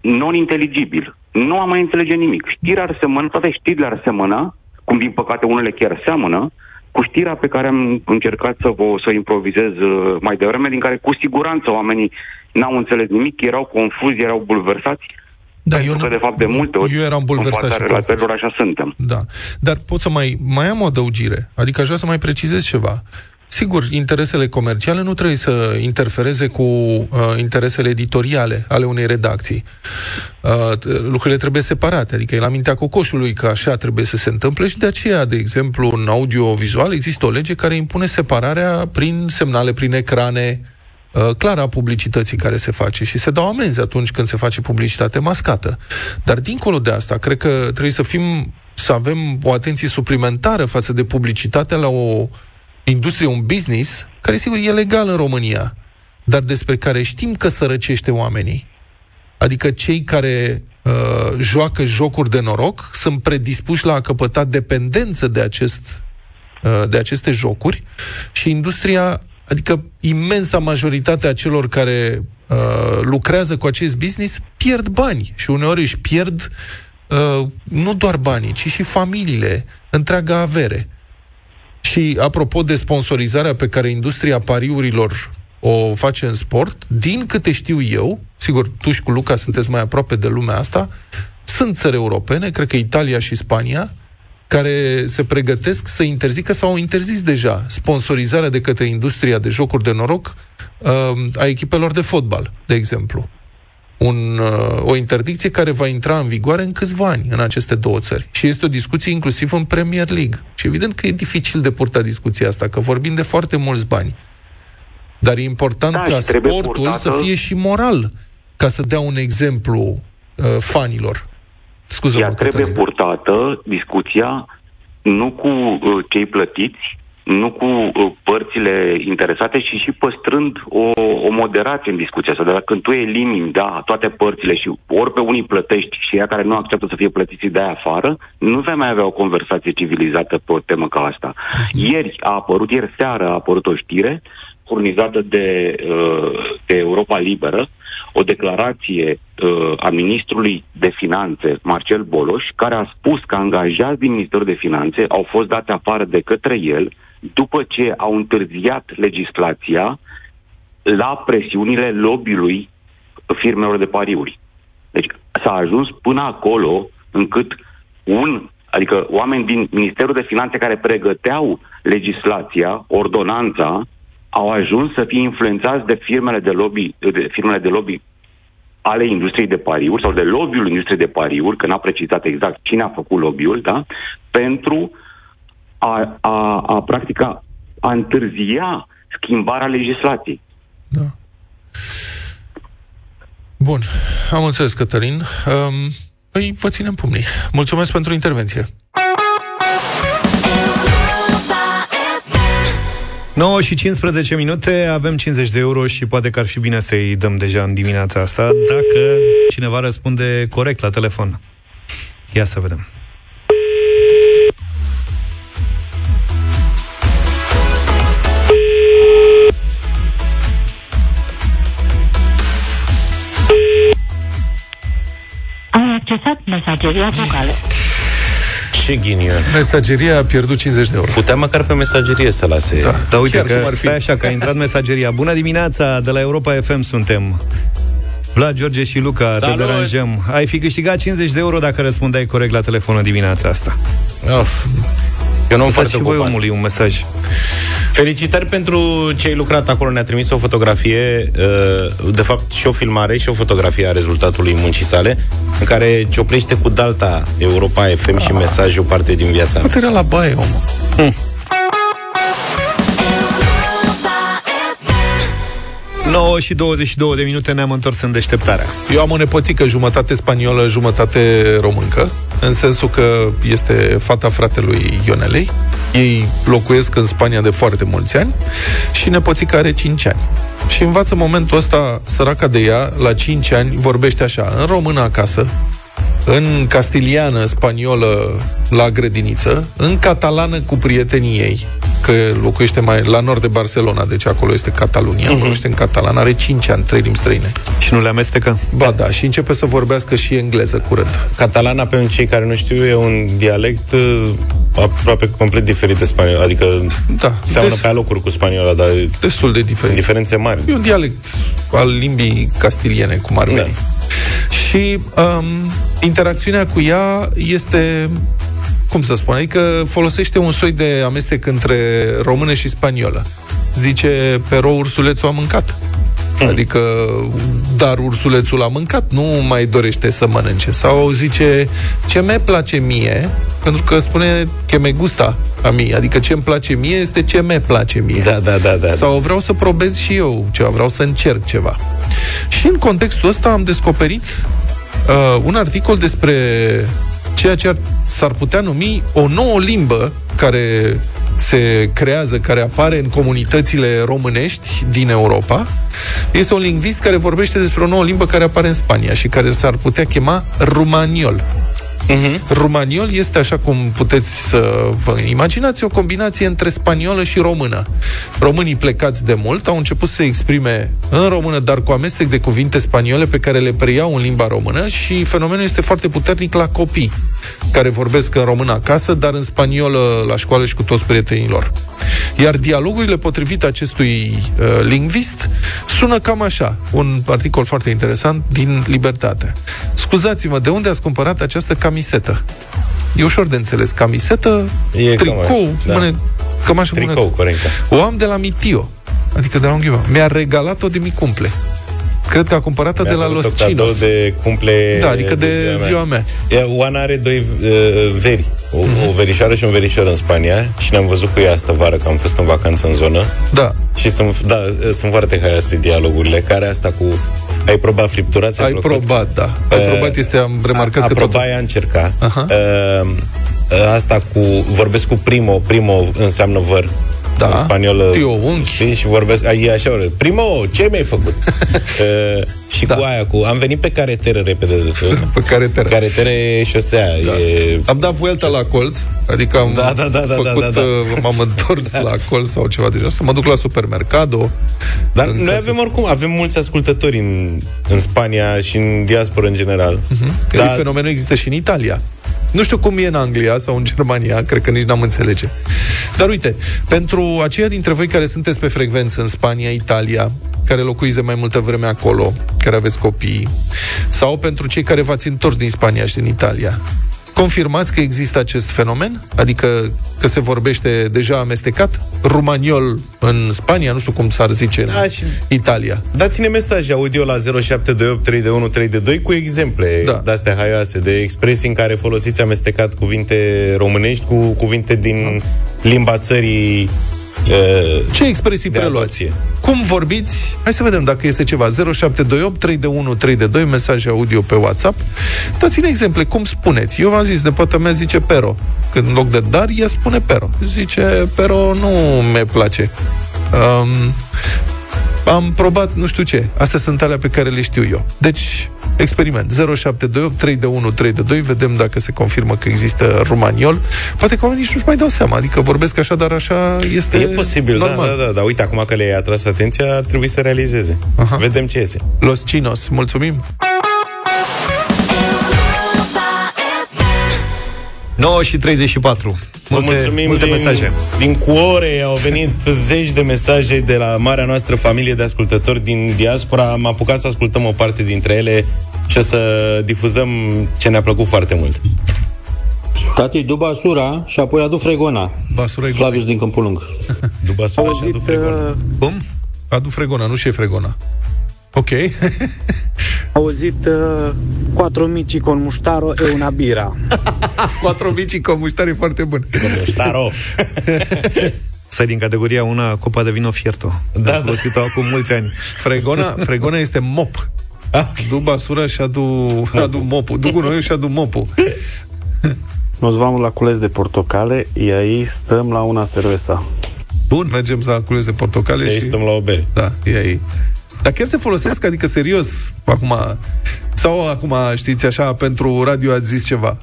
non-inteligibil. Nu am mai înțelege nimic. Știrea ar semăna, toate știrile ar semăna, cum din păcate unele chiar seamănă, cu știrea pe care am încercat să o să improvizez mai devreme, din care cu siguranță oamenii n-au înțeles nimic, erau confuzi, erau bulversați, Da, pentru eu că, de fapt, de multe ori, eu eram bulversat și relatărilor, așa suntem. Da. Dar pot să mai, mai am o adăugire. Adică aș vrea să mai precizez ceva. Sigur, interesele comerciale nu trebuie să interfereze cu uh, interesele editoriale ale unei redacții. Uh, lucrurile trebuie separate, adică e la mintea cocoșului că așa trebuie să se întâmple și de aceea, de exemplu, în audio-vizual există o lege care impune separarea prin semnale, prin ecrane, clară a publicității care se face și se dau amenzi atunci când se face publicitate mascată. Dar dincolo de asta, cred că trebuie să fim, să avem o atenție suplimentară față de publicitatea la o industrie, un business, care sigur e legal în România, dar despre care știm că sărăcește oamenii. Adică cei care uh, joacă jocuri de noroc sunt predispuși la a căpăta dependență de, acest, uh, de aceste jocuri și industria. Adică imensa majoritatea celor care uh, lucrează cu acest business pierd bani și uneori își pierd uh, nu doar banii, ci și familiile, întreaga avere. Și apropo de sponsorizarea pe care industria pariurilor o face în sport, din câte știu eu, sigur, tu și cu Luca sunteți mai aproape de lumea asta, sunt țări europene, cred că Italia și Spania, care se pregătesc să interzică sau au interzis deja sponsorizarea de către industria de jocuri de noroc a echipelor de fotbal, de exemplu. Un, o interdicție care va intra în vigoare în câțiva ani în aceste două țări. Și este o discuție inclusiv în Premier League. Și evident că e dificil de purtat discuția asta, că vorbim de foarte mulți bani. Dar e important da, ca sportul purtată... să fie și moral, ca să dea un exemplu uh, fanilor. Scuză-mă, ea trebuie Cătăline. Purtată discuția nu cu uh, cei plătiți, nu cu uh, părțile interesate, și și păstrând o, o moderație în discuția asta. Dar când tu elimini, da, toate părțile și ori pe unii plătești și ea care nu acceptă să fie plătiți de aia afară, nu vei mai avea o conversație civilizată pe o temă ca asta. Ieri a apărut, ieri seară a apărut o știre furnizată de, uh, de Europa Liberă, o declarație uh, a ministrului de finanțe, Marcel Boloș, care a spus că angajați din Ministerul de Finanțe au fost date afară de către el după ce au întârziat legislația la presiunile lobby-ului firmelor de pariuri. Deci s-a ajuns până acolo încât un, adică oameni din Ministerul de Finanțe care pregăteau legislația, ordonanța, au ajuns să fie influențați de firmele de lobby, de firmele de lobby ale industriei de pariuri sau de lobby-ul industriei de pariuri, că n-a precizat exact cine a făcut lobby-ul, da? Pentru a, a, a practica, a întârzia schimbarea legislației. Da. Bun, am înțeles, Cătălin. Păi vă ținem pumnii. Mulțumesc pentru intervenție. nouă și cincisprezece minute, avem cincizeci de euro și poate că ar fi bine să-i dăm deja în dimineața asta, dacă cineva răspunde corect la telefon. Ia să vedem. Am accesat mesageria vocală. Ce ghinion. Mesageria a pierdut cincizeci de euro. Putea măcar pe mesagerie să lase. Da, da, uite că stai așa, că a intrat mesageria. Bună dimineața, de la Europa F M suntem. Vlad, George și Luca, salut. Te deranjăm. Ai fi câștigat cincizeci de euro dacă răspundeai corect la telefonul dimineața asta. Of. Eu nu am foarte ocupat. Voi omului un mesaj. Felicitări pentru ce ai lucrat acolo. Ne-a trimis o fotografie, de fapt și o filmare și o fotografie a rezultatului muncii sale, în care cioplește cu Dalta Europa F M ah. și mesajul parte din viața. Nu era la baie, omul. Hm. nouă și douăzeci și două de minute, ne-am întors în deșteptarea. Eu am o nepoțică jumătate spaniolă, jumătate româncă, în sensul că este fata fratelui Ionelei. Ei locuiesc în Spania de foarte mulți ani și nepoțica are cinci ani. Și învață momentul ăsta, săraca de ea, la cinci ani, vorbește așa, în română acasă, în castiliană, spaniolă, la grădiniță, în catalană cu prietenii ei, că locuiește mai la nord de Barcelona, deci acolo este Catalunia, uh-huh. vorbește în catalană, are cinci ani, trei limbi străine. Și nu le amestecă? Ba da, și începe să vorbească și engleză curând. Catalana, pentru cei care nu știu, e un dialect aproape complet diferit de spaniolă, adică da, seamănă des... pe alocuri cu spaniola, dar destul de diferit. Sunt diferențe mari. E un dialect al limbii castiliene, cum ar veni. Da. și um, interacțiunea cu ea este, cum să spun, adică folosește un soi de amestec între română și spaniolă. Zice, pe ro ursulețul a mâncat. Adică, dar ursulețul a mâncat, nu mai dorește să mănânce. Sau zice, ce mi place mie, pentru că spune che me gusta a mie, adică ce-mi place mie este ce mi place mie. Da, da, da, da. Sau vreau să probez și eu ceva, vreau să încerc ceva. Și în contextul ăsta am descoperit uh, un articol despre ceea ce ar, s-ar putea numi o nouă limbă care se creează, care apare în comunitățile românești din Europa. Este un lingvist care vorbește despre o nouă limbă care apare în Spania și care s-ar putea chema rumaniol. Uh-huh. Rumaniol este, așa cum puteți să vă imaginați, o combinație între spaniolă și română. Românii plecați de mult au început să se exprime în română, dar cu amestec de cuvinte spaniole pe care le preiau în limba română, și fenomenul este foarte puternic la copii care vorbesc în română acasă, dar în spaniolă la școală și cu toți prietenii lor. Iar dialogurile, potrivit acestui uh, lingvist, sună cam așa. Un articol foarte interesant din Libertatea. Scuzați-mă, de unde ați cumpărat această camisetă? E ușor de înțeles. Camisetă, e tricou, da. mâne, cămașă tricou, mâne. O am de la Mitio, adică de la un ghimă. Mi-a regalat-o de micumple. Cred că a cumpărat-o de la Los Chinos. De cumple, da, adică de, de ziua mea. Ziua mea. Oana are doi uh, veri. O, o verișoară și un verișor în Spania. Și ne-am văzut cu ea astă vară, că am fost în vacanță în zonă. Da. Și sunt, da, sunt foarte haioase dialogurile. Care asta cu ai probat friptura? Ai plăcut? Probat, da. Ai uh, probat este, am remarcat a, că tot. Aproba, i-a încercat. Uh, asta cu, vorbesc cu primo. Primo înseamnă văr. Da. În spaniolă. Tio, unchi. Și vorbesc, a, e așa, primo, ce mi-ai făcut? uh, și da. Cu aia, cu am venit pe caretere repede. Pe caretere. Caretere, șosea. Da. E... Am dat vuelta la colț, adică am da, da, da, da, făcut, da, da, da. m-am întors da. la colț sau ceva de genul. Să mă duc la supermercado. Dar noi avem să... oricum, avem mulți ascultători în, în Spania și în diaspora în general. Uh-huh. Dar... fenomenul există și în Italia. Nu știu cum e în Anglia sau în Germania, cred că nici n-am înțelege. Dar uite, pentru aceia dintre voi care sunteți pe frecvență în Spania, Italia, care locuiți mai multă vreme acolo, care aveți copii, sau pentru cei care v-ați întors din Spania și din Italia, confirmați că există acest fenomen? Adică că se vorbește deja amestecat? Rumaniol în Spania, nu știu cum s-ar zice în da, și... Italia. Dați-ne mesaj audio la zero șapte doi opt trei unu trei doi cu exemple da. de-astea haioase, de expresii în care folosiți amestecat cuvinte românești cu cuvinte din limba țării. Ce expresii preluați? Cum vorbiți? Hai să vedem dacă este ceva. Zero șapte doi opt trei unu trei doi, mesaje audio pe WhatsApp. Dați-ne exemple, cum spuneți? Eu v-am zis, de pătă mea zice pero, când în loc de dar, ea spune pero. Zice, pero nu mi place. um, Am probat nu știu ce. Astea sunt alea pe care le știu eu. Deci, experiment. zero șapte doi opt trei unu trei doi. Vedem dacă se confirmă că există rumaniol. Poate că oamenii nici nu-și mai dau seama. Adică vorbesc așa, dar așa este. E posibil, normal. Da, da, da, da. Uite, acum că le-ai atras atenția, ar trebui să realizeze. Aha. Vedem ce iese. Los Chinos. Mulțumim! nouă și treizeci și patru. Multe, mulțumim, multe din, mesaje. Din cuore au venit zeci de mesaje de la marea noastră familie de ascultători din diaspora. Am apucat să ascultăm o parte dintre ele și o să difuzăm ce ne-a plăcut foarte mult. Tati, du basura și apoi adu fregona. Basura e Flavius din Câmpul Lung. Du basura și adu fregona. Cum? Adu fregona, nu și e fregona. Ok. Auzit uh, cuatro mici con mustaro e una bira. Cuatro mici con mustaro e foarte bun. Mustaro. Stai din categoria una copa de vino fierto. Da, da. Folosită acum mulți ani. Fregona, fregona este mop. Ah. Du basura și adu, adu mopul. Du gunoiul și adu mopul. Nos vamos la cules de portocale și aici stăm la una cerveza. Bun, mergem la cules de portocale și aici stăm la o bere. Da, e aici. Dar chiar se folosesc, adică serios, acum, sau acum, știți, așa, pentru radio ați zis ceva?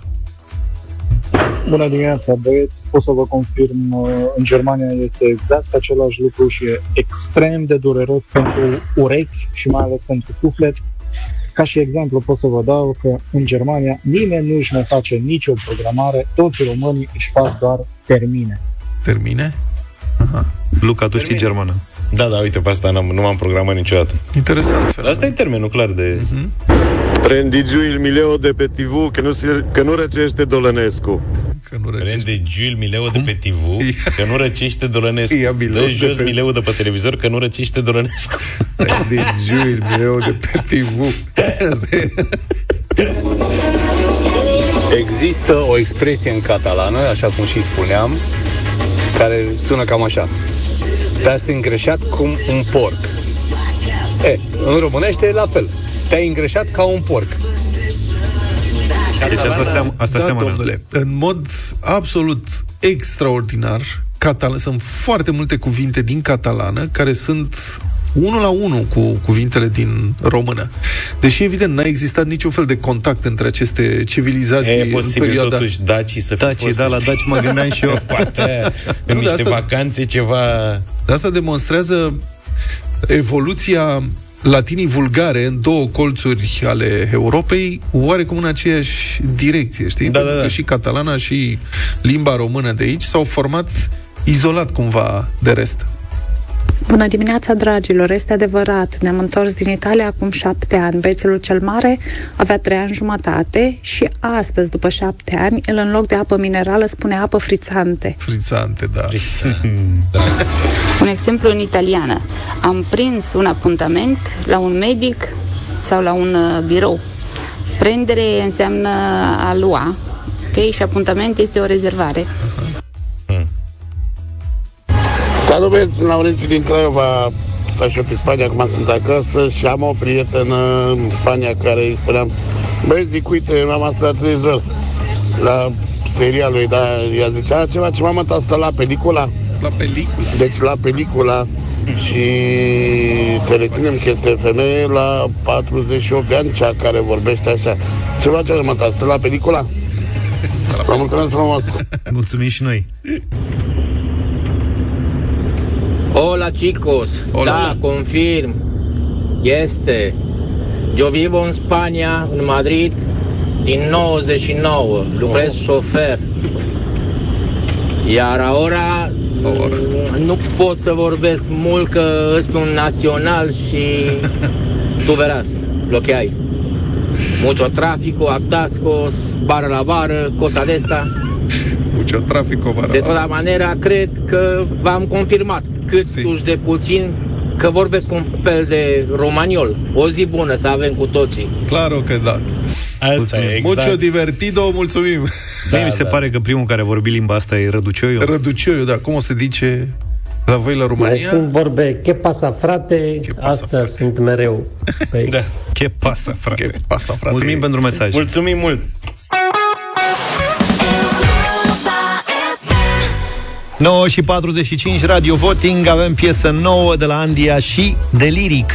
Bună dimineața, băieți, pot să vă confirm, în Germania este exact același lucru și e extrem de dureros pentru urechi și mai ales pentru suflet. Ca și exemplu pot să vă dau că în Germania nimeni nu își mai face nicio programare, toți românii își fac doar termine. Termine? Aha. Luca, tu termine. Știi germană? Da, da, uite, pe asta n-am, nu m-am programat niciodată. Interesant. Asta e termenul clar de... Uh-huh. Prendigiu il mileo de pe T V că nu, că nu răcește Dolănescu. Că nu răcește. Prendigiu il mileo de pe T V că nu răcește Dolănescu. Dă jos pe... mileu de pe televizor că nu răcește Dolănescu. Prendigiu il mileo de pe T V. Există o expresie în catalană, așa cum și spuneam, care sună cam așa. Te-ai îngreșat cum un porc. E, în românește e la fel. Te-ai îngreșat ca un porc. Deci asta seamă, asta da, seamănă. Domnule, în mod absolut extraordinar, catalan, sunt foarte multe cuvinte din catalană care sunt unul la unul cu cuvintele din română. Deși, evident, n-a existat niciun fel de contact între aceste civilizații. E posibil, perioada... totuși, dacii să fi dacii, fost... Da, la daci mă gândeam și eu. Poate, în nu, niște asta... vacanțe, ceva... De asta demonstrează evoluția latinii vulgare în două colțuri ale Europei, oarecum în aceeași direcție, știi? Da, Pentru da, că da. și catalana și limba română de aici s-au format izolat cumva de rest. Bună dimineața, dragilor! Este adevărat, ne-am întors din Italia acum șapte ani. Băiețelul cel mare avea trei ani jumătate și astăzi, după șapte ani, el în loc de apă minerală spune apă frițante. Frițante, da. Frițante, da. Un exemplu în italiană. Am prins un apuntament la un medic sau la un birou. Prendere înseamnă a lua, okay? Și apuntament este o rezervare. Uh-huh. Salut, băieți, sunt Laurențiu din Craiova, așa pe Spania, acum sunt acasă și am o prietenă în Spania care îi spuneam, băi, zic, uite, mama asta la televizor, la seria lui, dar ea zicea ceva, ce mama ta stă la pelicula. La pelicula. Deci la pelicula și să reținem că este femeie la patruzeci și opt de ani, cea care vorbește așa. Ceva ce mama ta stă la pelicula. Vă mulțumesc frumos. Mulțumim și noi. Hola chicos, Hola. Da, confirm, este, eu vivo în Spania, în Madrid, din nouăzeci și nouă, lucrez șofer, iar ahora nu pot să vorbesc mult că ești un național și tu verás lo que hay, mucho tráfico, atascos, bară la bară, cosa de asta. Mucho tráfico, bară la bară. De toată manera, cred că v-am confirmat. Cât si. de puțin, că vorbesc un fel de romaniol. O zi bună să avem cu toții. Claro că da. Asta e, exact. Mucho divertido, mulțumim. Da, Mie mi se da. pare că primul care a vorbit limba asta e Răducioiu. Răducioiu, da. Cum o se dice la voi la România? Sunt vorbe, che pasa frate, asta sunt mereu. Păi. Da. Che pasa frate. Che pasa frate. Mulțumim pentru mesaj. Mulțumim mult. nouă și patruzeci și cinci, Radio Voting, avem piesă nouă de la Andia și de Liric.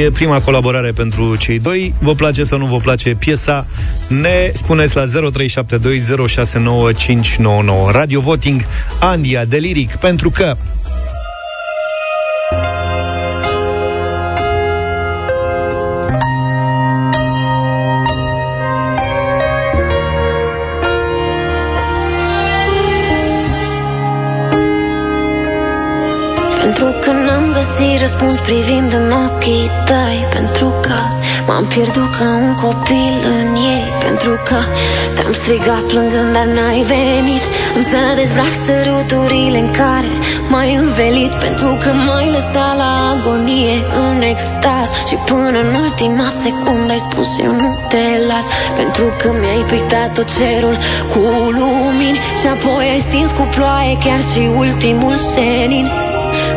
E prima colaborare pentru cei doi. Vă place sau nu vă place piesa? Ne spuneți la zero trei șapte doi zero șase nouă cinci nouă nouă. Radio Voting, Andia de Liric, pentru că... răspuns privind în ochii tăi, pentru că m-am pierdut ca un copil în ei, pentru că te-am strigat plângând, dar n-ai venit. Am să dezbrac săruturile în care m-ai învelit, pentru că m-ai lăsat la agonie, în extaz. Și până în ultima secundă ai spus eu nu te las, pentru că mi-ai pictat tot cerul cu lumini și apoi ai stins cu ploaie chiar și ultimul senin.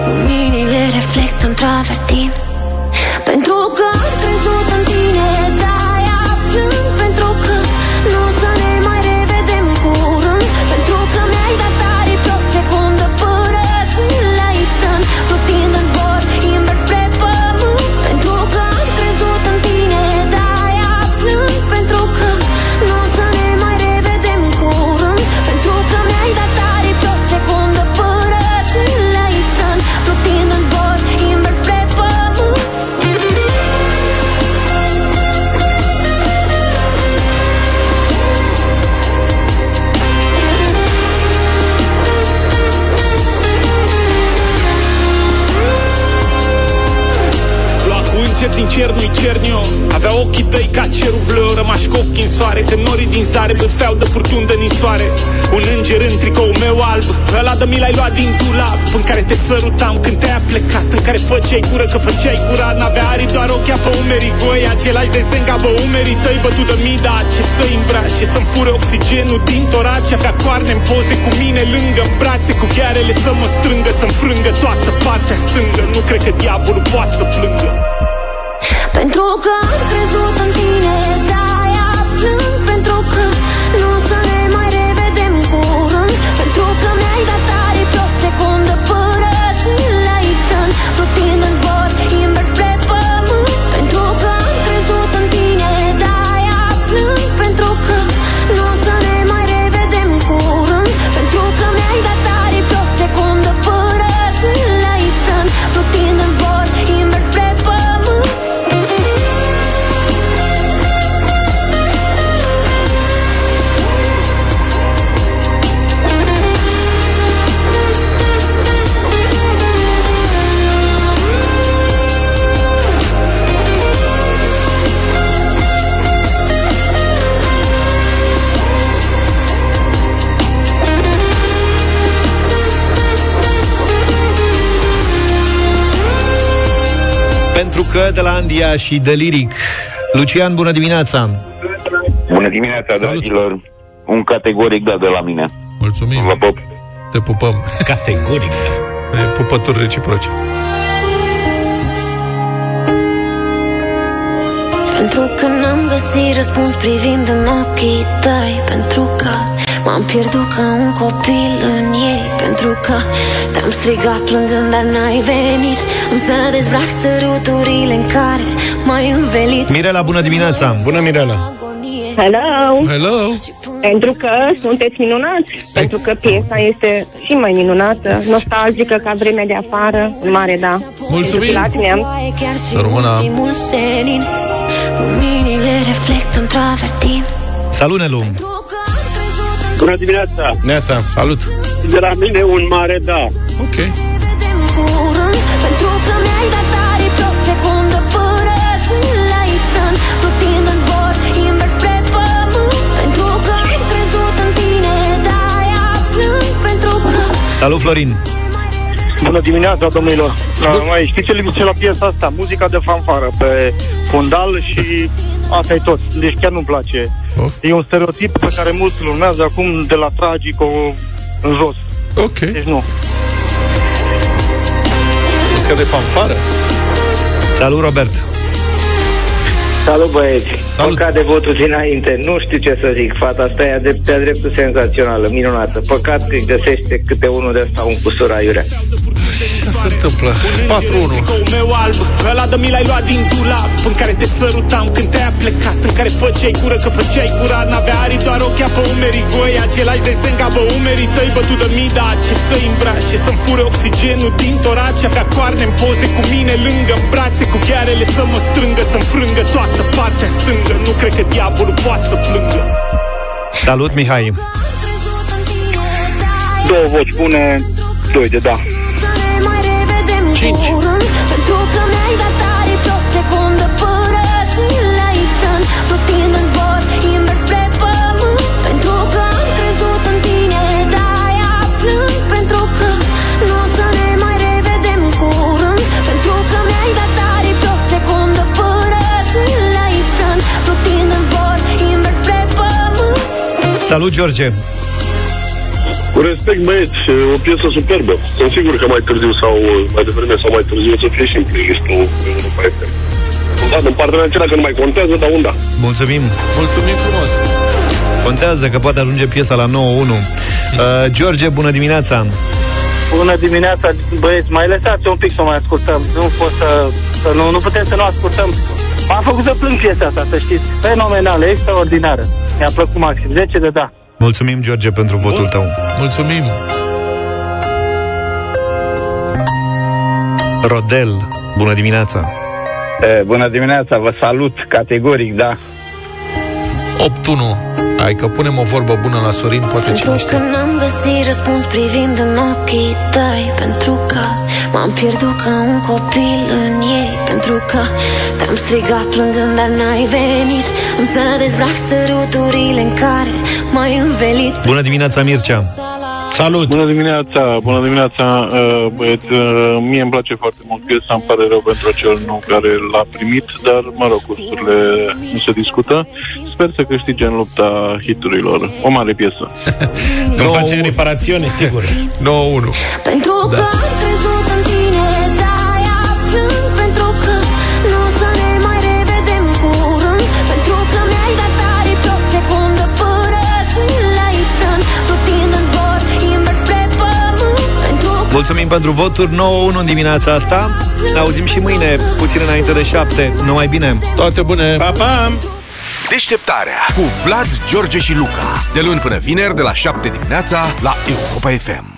Luminile reflectă într-avertin, pentru că am crezut în tine, de-aia plâng, pentru că nu o să ne mai revedem curând, pentru că mi-ai dat tare pe o secundă până când l-ai tând, flutind în zbor, invers spre pământ, pentru că am crezut în tine, de-aia plâng, pentru că nu o să ne mai revedem curând, pentru că mi-ai dat tare pe o secundă până când l-ai tând, flutind în zbor, invers spre pământ. ochii tăi ca cerul bleu, rămași cu ochii în soare. Când norii din zare bârfeau de furtun de nisoare. Un înger în tricou meu alb, ăla de mi l-ai luat din dulap, în care te sărutam când te-ai plecat, în care făceai cură că făceai curat. N-avea aripi, doar ochii pe umerii goi, același desen ca pe umerii tăi, bătut de mii. Dar ce să-i îmbrace, să-mi fure oxigenul din torace. Avea coarne în poze cu mine lângă brațe, cu ghearele să mă strângă, să-mi frângă toată partea stângă. Nu cred că diavolul poate să plângă. Pentru că am crezut în tine, de-aia plâng. Pentru că nu o să ne mai revedem curând. Pentru că mi-ai dat tare pe o secundă până la itân, plutind în zbor, invers spre pământ. Pentru că am crezut în tine, de-aia plâng. Pentru că nu o să ne mai revedem curând. Pentru că mi-ai dat tare pe o secundă până la itân, plutind în zbor, invers spre pământ. Pentru că de la Andia și de Liric. Lucian, bună dimineața! Bună dimineața, salut, dragilor! Un categoric da de la mine. Mulțumim! Vă pup! Te pupăm! Categoric! E pupături reciproce. Pentru că n-am găsit răspuns privind în ochii tăi, pentru că m-am pierdut ca un copil în ei, pentru că te-am strigat plângând, dar n-ai venit. Am să dezbrac săruturile în care m-ai învelit. Mirela, bună dimineața! Bună, Mirela! Hello! Hello! Pentru că sunteți minunați, Sex. Pentru că piesa este și mai minunată, nostalgică ca vremea de afară, în mare, da. Mulțumim! Salut, Nelu! Bună dimineața! Neața, salut! De la mine un mare da. Ok. Salut, Florin! Bună dimineața, domnilor! Uh, mai știți ce lipsește la piesa asta? Muzica de fanfară pe fundal și asta e tot. Deci chiar nu-mi place. Oh. E un stereotip pe care mulți îl urmează acum de la tragico în jos. Ok. Deci nu. Muzica de fanfară? Salut, Robert! Salut, băieți! Salut. Păcat de votul dinainte, nu știu ce să zic. Fata asta e de-a dreptul senzațională, minunată. Păcat că îi găsește câte unul de ăsta un cusur aiurea. Ce se întâmplă? patru unu. Ăla de mi l-ai luat din dulap, în care te sărutam când te-ai plecat, în care făceai cură că făceai curat. N-avea aripi, doar ochii pe umerii goi, același desen ca pe umerii tăi, bătut de mii. Dar ce să-i îmbrace, să-mi fure oxigenul din torace. Avea coarne în poze cu mine lângă brațe, cu ghearele să mă strângă, să-mi frângă toată partea stângă. Nu cred că diavolul poate să plângă. Salut, Mihai! Două voci bune, doi de da. cinci. Salut, George! Cu respect, băieți, o piesă superbă. Sunt sigur că mai târziu sau mai devreme sau mai târziu să fie și în playlistul Europa F M. Da, în partea aceea că nu mai contează, dar unda. Mulțumim! Mulțumim frumos! Contează că poate ajunge piesa la nouă unu. Uh, George, bună dimineața! Bună dimineața, băieți! Mai lăsați un pic să mai ascultăm. Nu pot să... să nu, nu putem să nu ascultăm. M-am făcut să plâng piesa asta, să știți. Fenomenală, extraordinară. Mi-a plăcut maxim. zece de da. Mulțumim, George, pentru Bun. votul tău. Mulțumim. Rodel, bună dimineața. E, bună dimineața, vă salut, categoric, da. opt unu. Hai că punem o vorbă bună la Sorin, poate cine știe. Pentru că n-am găsit răspuns privind în ochii tăi, pentru că M-am pierdut ca un copil în ei, pentru că te-am strigat plângând, dar n-ai venit. Am să dezbrac săruturile în care m-ai învelit. Bună dimineața, Mircea! Salut! Bună dimineața, bună dimineața, uh, băieți, uh, mie îmi place foarte mult piesa, îmi pare rău pentru cel nou care l-a primit, dar, mă rog, cursurile nu se discută. Sper să câștige în lupta hiturilor. O mare piesă. Nu facem reparațiune, sigur. nouă unu. Pentru că am crezut în tine, de-aia plâng, pentru că nu o să ne mai revedem curând, pentru că mi-ai dat tare pe o secundă până la Itan, plutind în zbor, invers spre pământ. Mulțumim pentru voturi, nouă unu în dimineața asta. Ne auzim și mâine, puțin înainte de șapte. Numai bine! Toate bune! Pa, pa! Deșteptarea cu Vlad, George și Luca. De luni până vineri, de la șapte dimineața, la Europa F M.